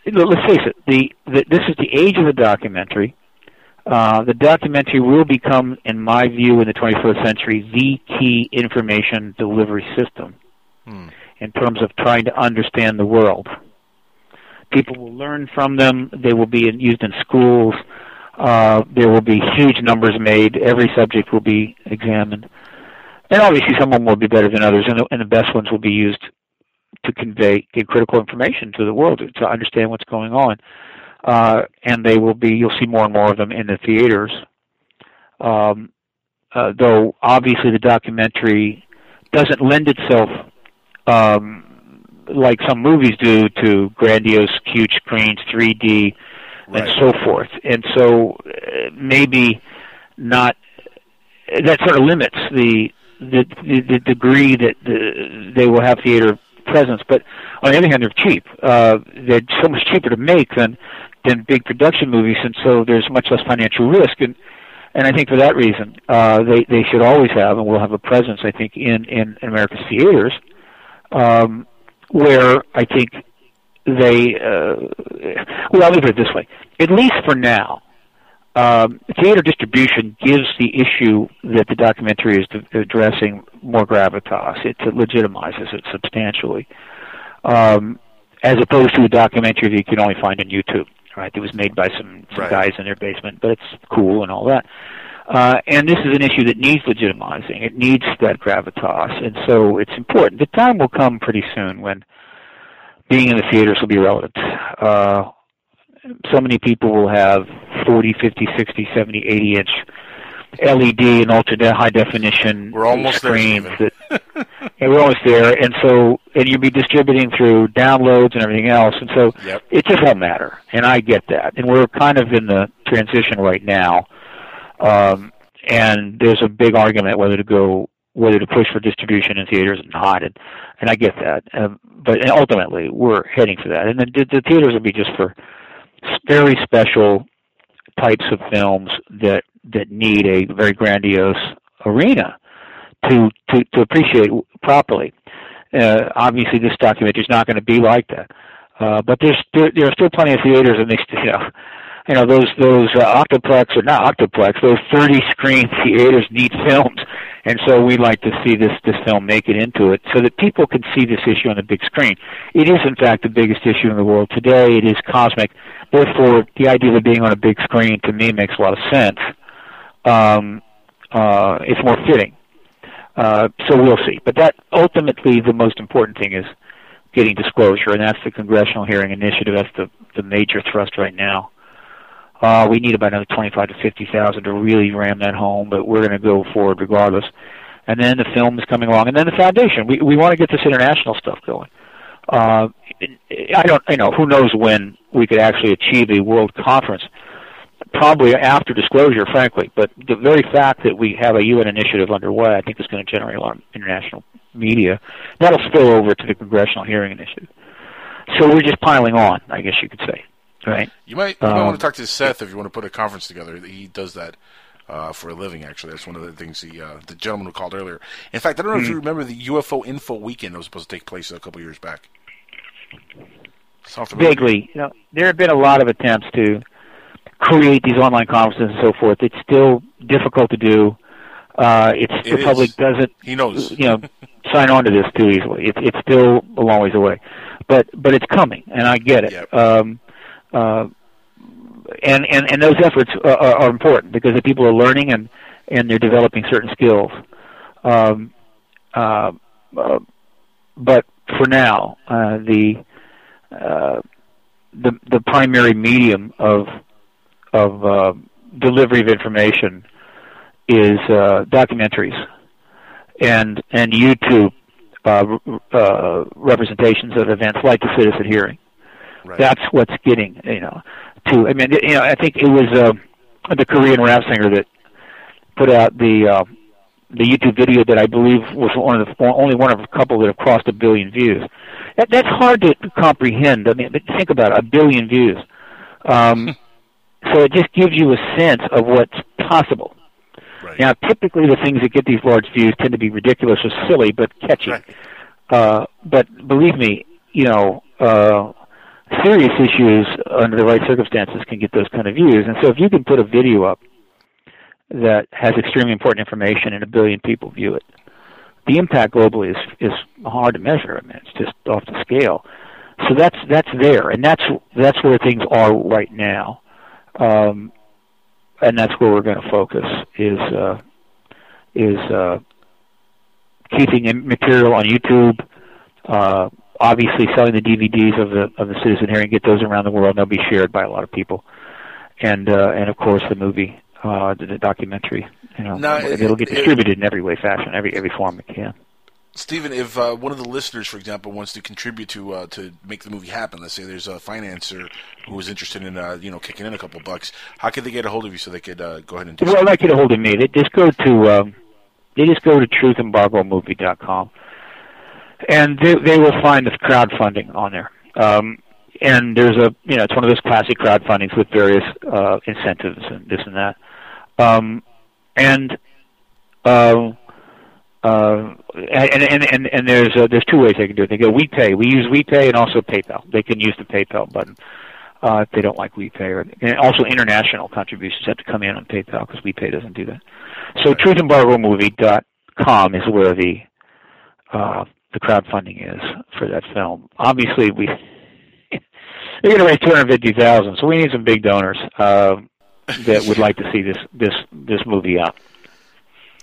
let's face it, the, the this is the age of the documentary. Uh, the documentary will become, in my view, in the twenty-first century, the key information delivery system hmm. in terms of trying to understand the world. People will learn from them. They will be in, used in schools. Uh, there will be huge numbers made. Every subject will be examined. And obviously some of them will be better than others, and the, and the best ones will be used to convey critical information to the world, to, to understand what's going on. Uh, and they will be, you'll see more and more of them in the theaters. Um, uh, though obviously the documentary doesn't lend itself, um, like some movies do, to grandiose, huge screens, three D, right. and so forth. And so uh, maybe not, that sort of limits the, The, the, the degree that the, they will have theater presence, but on the other hand, they're cheap. Uh, they're so much cheaper to make than than big production movies, and so there's much less financial risk. And And I think for that reason, uh, they, they should always have, and will have a presence, I think, in, in, in America's theaters, um, where I think they, uh, well, I'll leave it this way, at least for now, um, theater distribution gives the issue that the documentary is addressing more gravitas. It, it legitimizes it substantially, um, as opposed to a documentary that you can only find on YouTube. Right, it was made by some, some right. guys in their basement, but it's cool and all that. Uh, and this is an issue that needs legitimizing. It needs that gravitas, and so it's important. The time will come pretty soon when being in the theaters will be relevant. Uh, so many people will have forty, fifty, sixty, seventy, eighty-inch L E D and ultra-high-definition We're almost screens. There, that, and we're almost there, and so and you'll be distributing through downloads and everything else, and so yep. it just won't matter, and I get that. And we're kind of in the transition right now, um, and there's a big argument whether to go, whether to push for distribution in theaters and not, and, and I get that. Um, but ultimately, we're heading for that, and the, the theaters will be just for very special types of films that that need a very grandiose arena to to, to appreciate properly. Uh, obviously, this documentary is not going to be like that, uh, but there's there, there are still plenty of theaters, and they you know, you know those those uh, octoplex or not octoplex, those thirty screen theaters need films, and so we like to see this this film make it into it, so that people can see this issue on the big screen. It is, in fact, the biggest issue in the world today. It is cosmic. Therefore, the idea of being on a big screen to me makes a lot of sense. Um, uh, it's more fitting. Uh, so we'll see. But that ultimately, the most important thing is getting disclosure, and that's the Congressional Hearing Initiative. That's the, the major thrust right now. Uh, we need about another twenty-five to fifty thousand to really ram that home, but we're going to go forward regardless. And then the film is coming along, and then the foundation. We we want to get this international stuff going. Uh, I don't, you know, who knows when we could actually achieve a world conference. Probably after disclosure, frankly, but the very fact that we have a U N initiative underway, I think, is going to generate a lot of international media. That'll spill over to the Congressional Hearing Initiative. So we're just piling on, I guess you could say, right? You might, you um, might want to talk to Seth if you want to put a conference together. He does that uh, for a living, actually. That's one of the things he, uh, the gentleman who called earlier. In fact, I don't know mm-hmm. if you remember the U F O Info Weekend that was supposed to take place a couple years back. Vaguely. You know, there have been a lot of attempts to create these online conferences and so forth. It's still difficult to do. Uh, it's it the is. Public doesn't, he knows. you know, sign on to this too easily. It's it's still a long ways away, but but it's coming, and I get it. Yep. Um, uh, and and and those efforts are, are important because the people are learning and and they're developing certain skills. Um, uh, uh, but for now, uh, the uh, the the primary medium of of uh, delivery of information is uh, documentaries and and YouTube uh, uh, representations of events like the citizen hearing. Right. That's what's getting you know to. I mean, you know, I think it was uh, the Korean rap singer that put out the uh, the YouTube video that I believe was one of the only one of a couple that have crossed a billion views. That, that's hard to comprehend. I mean, but think about it, a billion views. Um, So it just gives you a sense of what's possible. Right. Now, typically the things that get these large views tend to be ridiculous or silly, but catchy. Right. Uh, but believe me, you know, uh, serious issues under the right circumstances can get those kind of views. And so if you can put a video up that has extremely important information and a billion people view it, the impact globally is, is hard to measure. I mean, it's just off the scale. So that's, that's there, and that's, that's where things are right now. Um, and that's where we're going to focus is uh, is uh, keeping material on YouTube. Uh, obviously, selling the D V Ds of the of the citizen hearing, get those around the world. They'll be shared by a lot of people, and uh, and of course the movie, uh, the, the documentary. You know, now, it'll it, get distributed it, in every way, fashion, every every form it can. Stephen, if uh, one of the listeners, for example, wants to contribute to uh, to make the movie happen, let's say there's a financier who is interested in uh, you know kicking in a couple bucks, how could they get a hold of you so they could uh, go ahead and do well, something? Well, they get a hold of me. They just go to um, they just go to truth embargo movie dot com, and they they will find the crowdfunding on there. Um, and there's a you know it's one of those classic crowdfundings with various uh, incentives and this and that. um, and, uh, uh, and and and and there's uh, there's two ways they can do it. They go WePay. We use WePay and also PayPal. They can use the PayPal button uh, if they don't like WePay, or, and also international contributions have to come in on PayPal because WePay doesn't do that. So truth embargo movie dot com is where the uh, the crowdfunding is for that film. Obviously, we they're going to raise two hundred fifty thousand, so we need some big donors uh, that would like to see this this this movie out.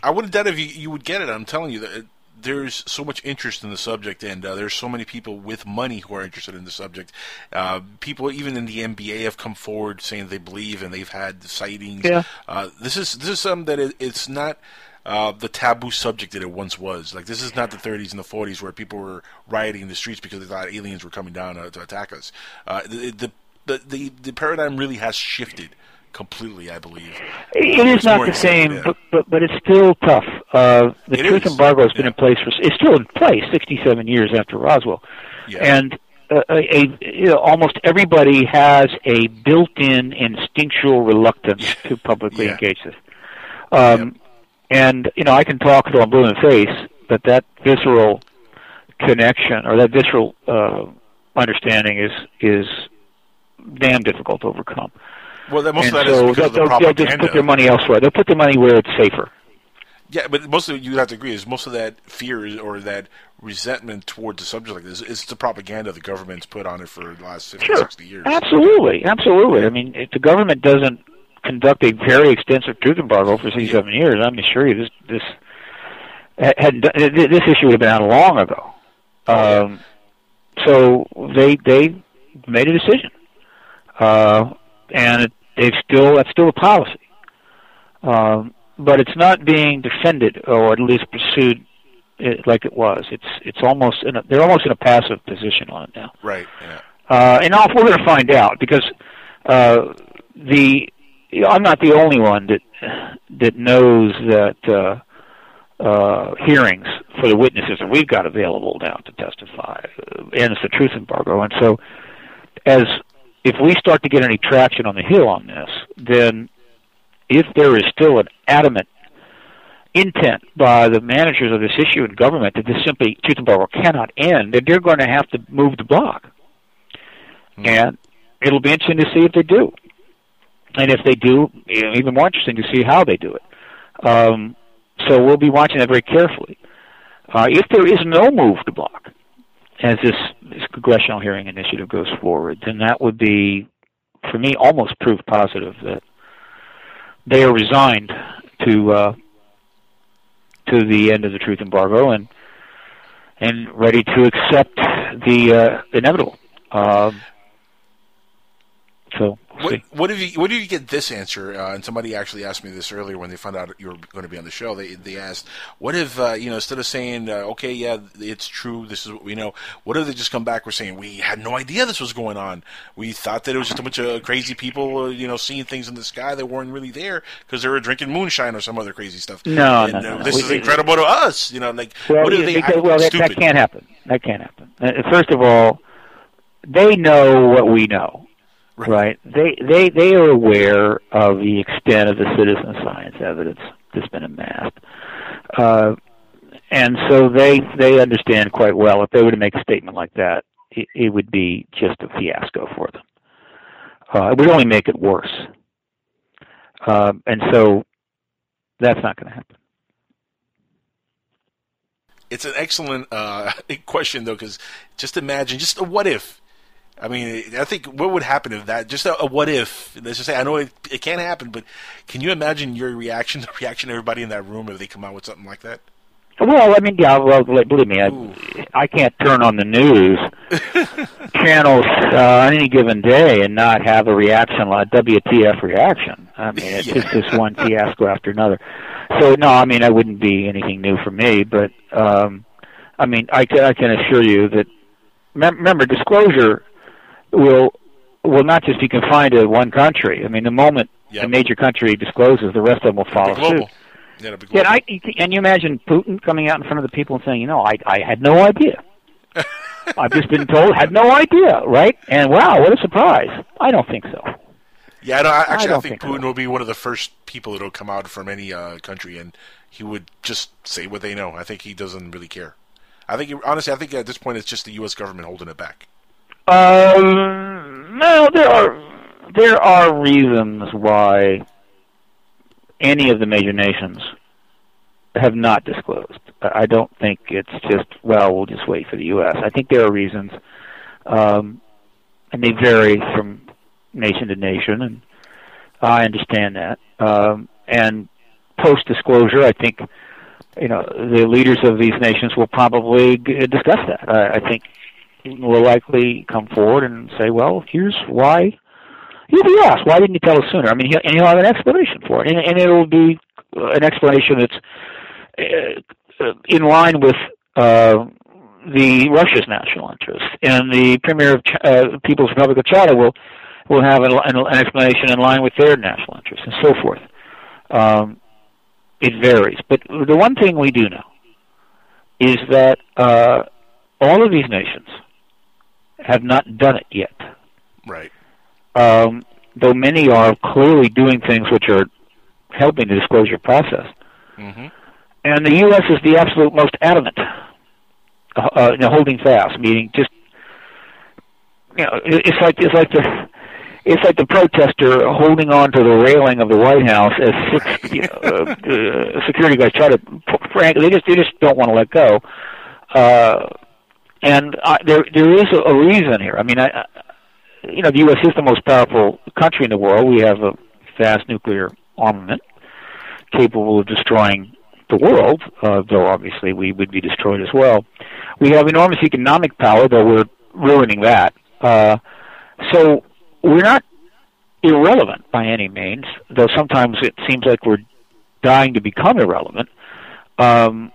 I would have done it if you, you would get it. I'm telling you, that there's so much interest in the subject, and uh, there's so many people with money who are interested in the subject. Uh, people even in the N B A have come forward saying they believe, and they've had sightings. Yeah. Uh, this is this is something that it, it's not uh, the taboo subject that it once was. Like, this is not the thirties and the forties where people were rioting in the streets because they thought aliens were coming down uh, to attack us. Uh, the, the the the paradigm really has shifted. Completely, I believe. It is not the same, but, but but it's still tough. Uh, the truth embargo has been in place for it's still in place sixty-seven years after Roswell, and uh, a, a you know, almost everybody has a built-in instinctual reluctance to publicly engage this. Um, and you know, I can talk to a blue in the face, but that visceral connection or that visceral uh, understanding is is damn difficult to overcome. Well, that, most and of that so is because they'll, of the propaganda. They'll just put their money elsewhere. They'll put their money where it's safer. Yeah, but most of you have to agree is most of that fear or that resentment towards a subject like this is the propaganda the government's put on it for the last fifty, sure. sixty years. Absolutely, absolutely. I mean, if the government doesn't conduct a very extensive truth embargo for sixty-seven years, I'm sure you this this had this issue would have been out long ago. Um, so they they made a decision, uh, and. It, They've still that's still a policy, um, but it's not being defended or at least pursued like it was. It's it's almost in a, they're almost in a passive position on it now. Right. Yeah. Uh, and we're going to find out because uh, the you know, I'm not the only one that that knows that uh, uh, hearings for the witnesses that we've got available now to testify and it's the truth embargo, and so as. If we start to get any traction on the Hill on this, then if there is still an adamant intent by the managers of this issue in government that this simply truth embargo cannot end, then they're going to have to move the block. Mm-hmm. And it'll be interesting to see if they do. And if they do, even more interesting to see how they do it. Um, so we'll be watching that very carefully. Uh, if there is no move to block, as this, this Congressional Hearing Initiative goes forward, then that would be, for me, almost proof positive that they are resigned to uh, to the end of the truth embargo and and ready to accept the uh, inevitable. Um, so, we'll what, what did you what did you get this answer? Uh, and somebody actually asked me this earlier when they found out you were going to be on the show. They they asked, "What if uh, you know instead of saying uh, okay, yeah, it's true, this is what we know. What if they just come back with saying we had no idea this was going on? We thought that it was just a bunch of crazy people, uh, you know, seeing things in the sky that weren't really there because they were drinking moonshine or some other crazy stuff. No, and, no, no, uh, no. This we, is incredible we, to us, you know. Like well, what if they because, well, that, that can't happen. That can't happen. First of all, they know what we know." Right. They, they they are aware of the extent of the citizen science evidence that's been amassed. Uh, and so they they understand quite well if they were to make a statement like that, it, it would be just a fiasco for them. Uh, it would only make it worse. Uh, and so that's not going to happen. It's an excellent uh, question, though, because just imagine, just a what if. I mean, I think what would happen if that, just a, a what if, let's just say, I know it, it can't happen, but can you imagine your reaction, the reaction of everybody in that room if they come out with something like that? Well, I mean, yeah, well, believe me, I, I can't turn on the news channels uh, on any given day and not have a reaction, like a W T F reaction. I mean, it's yeah. just this one fiasco after another. So, no, I mean, that wouldn't be anything new for me, but, um, I mean, I, I can assure you that, remember, disclosure will will not just be confined to one country. I mean, the moment yep. a major country discloses, the rest of them will follow suit. Yeah, and, I, and you imagine Putin coming out in front of the people and saying, you know, I, I had no idea. I've just been told, had no idea, right? And wow, what a surprise. I don't think so. Yeah, I don't, I, actually, I, don't I think, think Putin will be one of the first people that will come out from any uh, country, and he would just say what they know. I think he doesn't really care. I think, he, honestly, I think at this point it's just the U S government holding it back. Um, no, there are there are reasons why any of the major nations have not disclosed. I don't think it's just, well, we'll just wait for the U S. I think there are reasons, um, and they vary from nation to nation, and I understand that. Um, and post-disclosure, I think, you know, the leaders of these nations will probably g- discuss that. I, I think will likely come forward and say, well, here's why. You'll be asked, why didn't you tell us sooner? I mean, he'll, and he'll have an explanation for it, and, and it'll be an explanation that's uh, in line with uh, the Russia's national interest. And the Premier of Ch- uh, People's Republic of China will will have an, an explanation in line with their national interest, and so forth. Um, it varies. But the one thing we do know is that uh, all of these nations have not done it yet. Right. Um, though many are clearly doing things which are helping the disclosure process. Mm-hmm. And the U S is the absolute most adamant, uh, uh, you know, holding fast, meaning just, you know, it's like it's like the it's like the protester holding on to the railing of the White House as six you know, uh, uh, security guys try to, frankly, they just they just don't want to let go. Uh, and I, there there is a, a reason here. I mean, I, I you know, the U S is the most powerful country in the world. We have a vast nuclear armament capable of destroying the world, uh, though obviously we would be destroyed as well. We have enormous economic power, though we're ruining that. Uh, so we're not irrelevant by any means, though sometimes it seems like we're dying to become irrelevant. Um,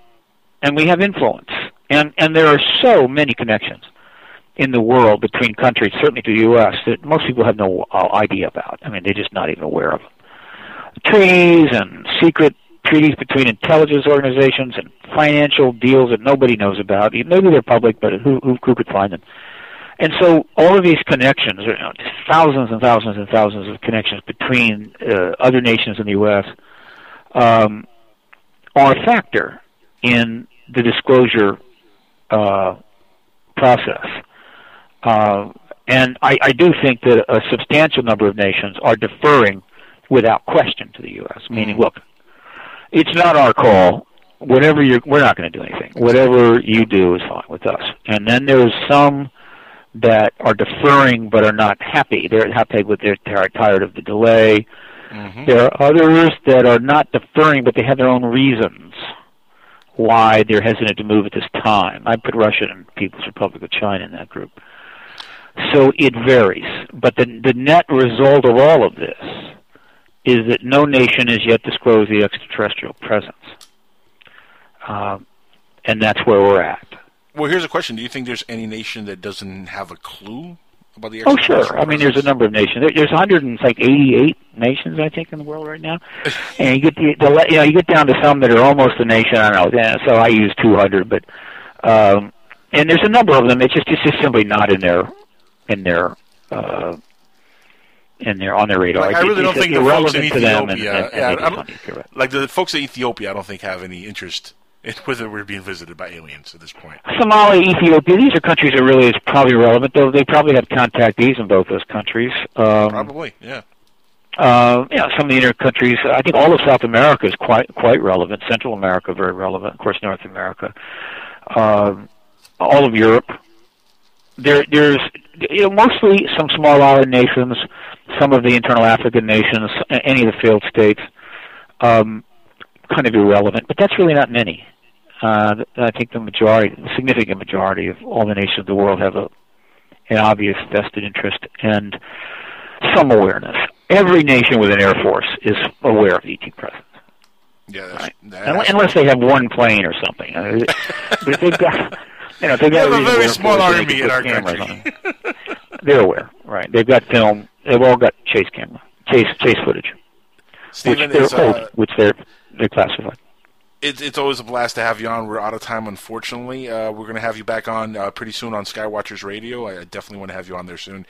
and we have influence. And, and there are so many connections in the world between countries, certainly to the U S, that most people have no idea about. I mean, they're just not even aware of them. Treaties and secret treaties between intelligence organizations and financial deals that nobody knows about. Maybe they're public, but who, who, who could find them? And so all of these connections, you know, thousands and thousands and thousands of connections between uh, other nations in the U S, um, are a factor in the disclosure uh, process. Uh, and I, I do think that a substantial number of nations are deferring without question to the U S, meaning, look, it's not our call. Whatever you're, we're not going to do anything. Whatever you do is fine with us. And then there's some that are deferring but are not happy. They're happy with their, they're tired of the delay. Mm-hmm. There are others that are not deferring, but they have their own reasons why they're hesitant to move at this time. I put Russia and People's Republic of China in that group. So it varies. But the, the net result of all of this is that no nation has yet disclosed the extraterrestrial presence. Um, and that's where we're at. Well, here's a question. Do you think there's any nation that doesn't have a clue about the extraterrestrial Oh, sure. presence? I mean, there's a number of nations. There, there's one hundred eighty-eight nations, I think, in the world right now. And you get the, the, you know, you get down to some that are almost a nation. I don't know. So I use two hundred. But um, and there's a number of them. It's just, it's just simply not in their... in their uh, in their on their radar. Like, I really don't think the folks in Ethiopia, yeah, like the folks in Ethiopia, I don't think have any interest in whether we're being visited by aliens at this point. Somalia, Ethiopia, these are countries that really is probably relevant, though they probably have contactees in both those countries. Um, probably, yeah. Uh, yeah, some of the inner countries. I think all of South America is quite quite relevant. Central America, very relevant. Of course, North America, um, all of Europe. There, there's you know, mostly some small island nations, some of the internal African nations, any of the failed states, um, kind of irrelevant. But that's really not many. Uh, I think the majority, the significant majority of all the nations of the world have a, an obvious vested interest and some awareness. Every nation with an air force is aware of E T presence. Yeah, that's, right? that's unless they have one plane or something. But they've got. You know, they've got we have a very small army in our country. They're aware, right? They've got film. They've all got chase camera, chase chase footage, Stephen, which they're is, uh, old, which they're they're classified. It, it's always a blast to have you on. We're out of time, unfortunately. Uh, we're going to have you back on uh, pretty soon on Skywatchers Radio. I definitely want to have you on there soon.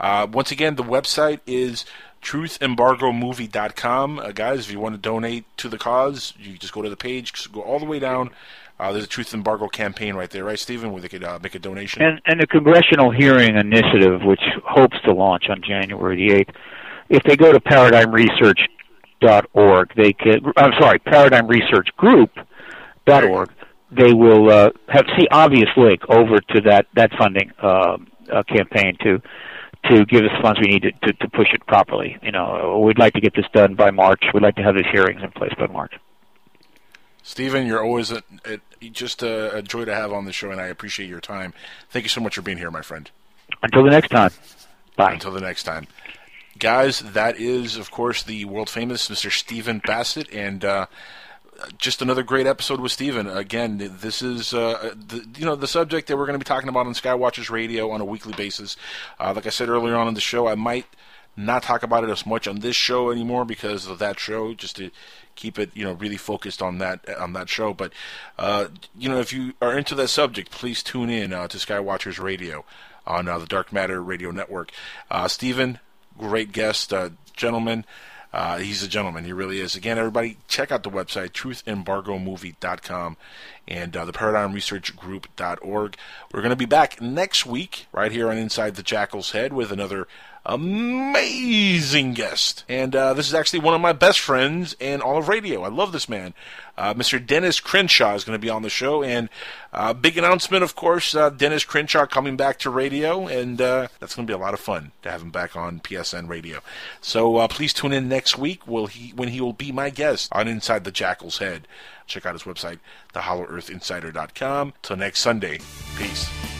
Uh, once again, the website is truth embargo movie dot com. Uh, guys, if you want to donate to the cause, you just go to the page, go all the way down. Uh, there's a Truth Embargo campaign right there, right, Stephen, where they could uh, make a donation. And, and the Congressional Hearing Initiative, which hopes to launch on January the eighth, if they go to Paradigm Research dot org. They can. I'm sorry, Paradigm Research Group dot org. They will uh, have see obvious link over to that that funding uh, uh, campaign to to give us funds we need to, to to push it properly. You know, we'd like to get this done by March. We'd like to have these hearings in place by March. Stephen, you're always a, a, just a, a joy to have on the show, and I appreciate your time. Thank you so much for being here, my friend. Until the next time. Bye. Until the next time. Guys, that is, of course, the world-famous Mister Stephen Bassett, and uh, just another great episode with Stephen. Again, this is uh, the, you know the subject that we're going to be talking about on Skywatchers Radio on a weekly basis. Uh, like I said earlier on in the show, I might not talk about it as much on this show anymore because of that show, just to keep it, you know, really focused on that on that show. But, uh, you know, if you are into that subject, please tune in uh, to Skywatchers Radio on uh, the Dark Matter Radio Network. Uh, Stephen... Great guest, uh, gentleman. Uh, he's a gentleman. He really is. Again, everybody, check out the website, truth embargo movie dot com and uh, the paradigm research group dot org. We're going to be back next week right here on Inside the Jackal's Head with another amazing guest. And uh, this is actually one of my best friends in all of radio. I love this man. Uh, Mister Dennis Crenshaw is going to be on the show. And uh, big announcement, of course, uh, Dennis Crenshaw coming back to radio. And uh, that's going to be a lot of fun to have him back on P S N Radio. So uh, please tune in next week will he, when he will be my guest on Inside the Jackal's Head. Check out his website, the hollow earth insider dot com. Till next Sunday, peace.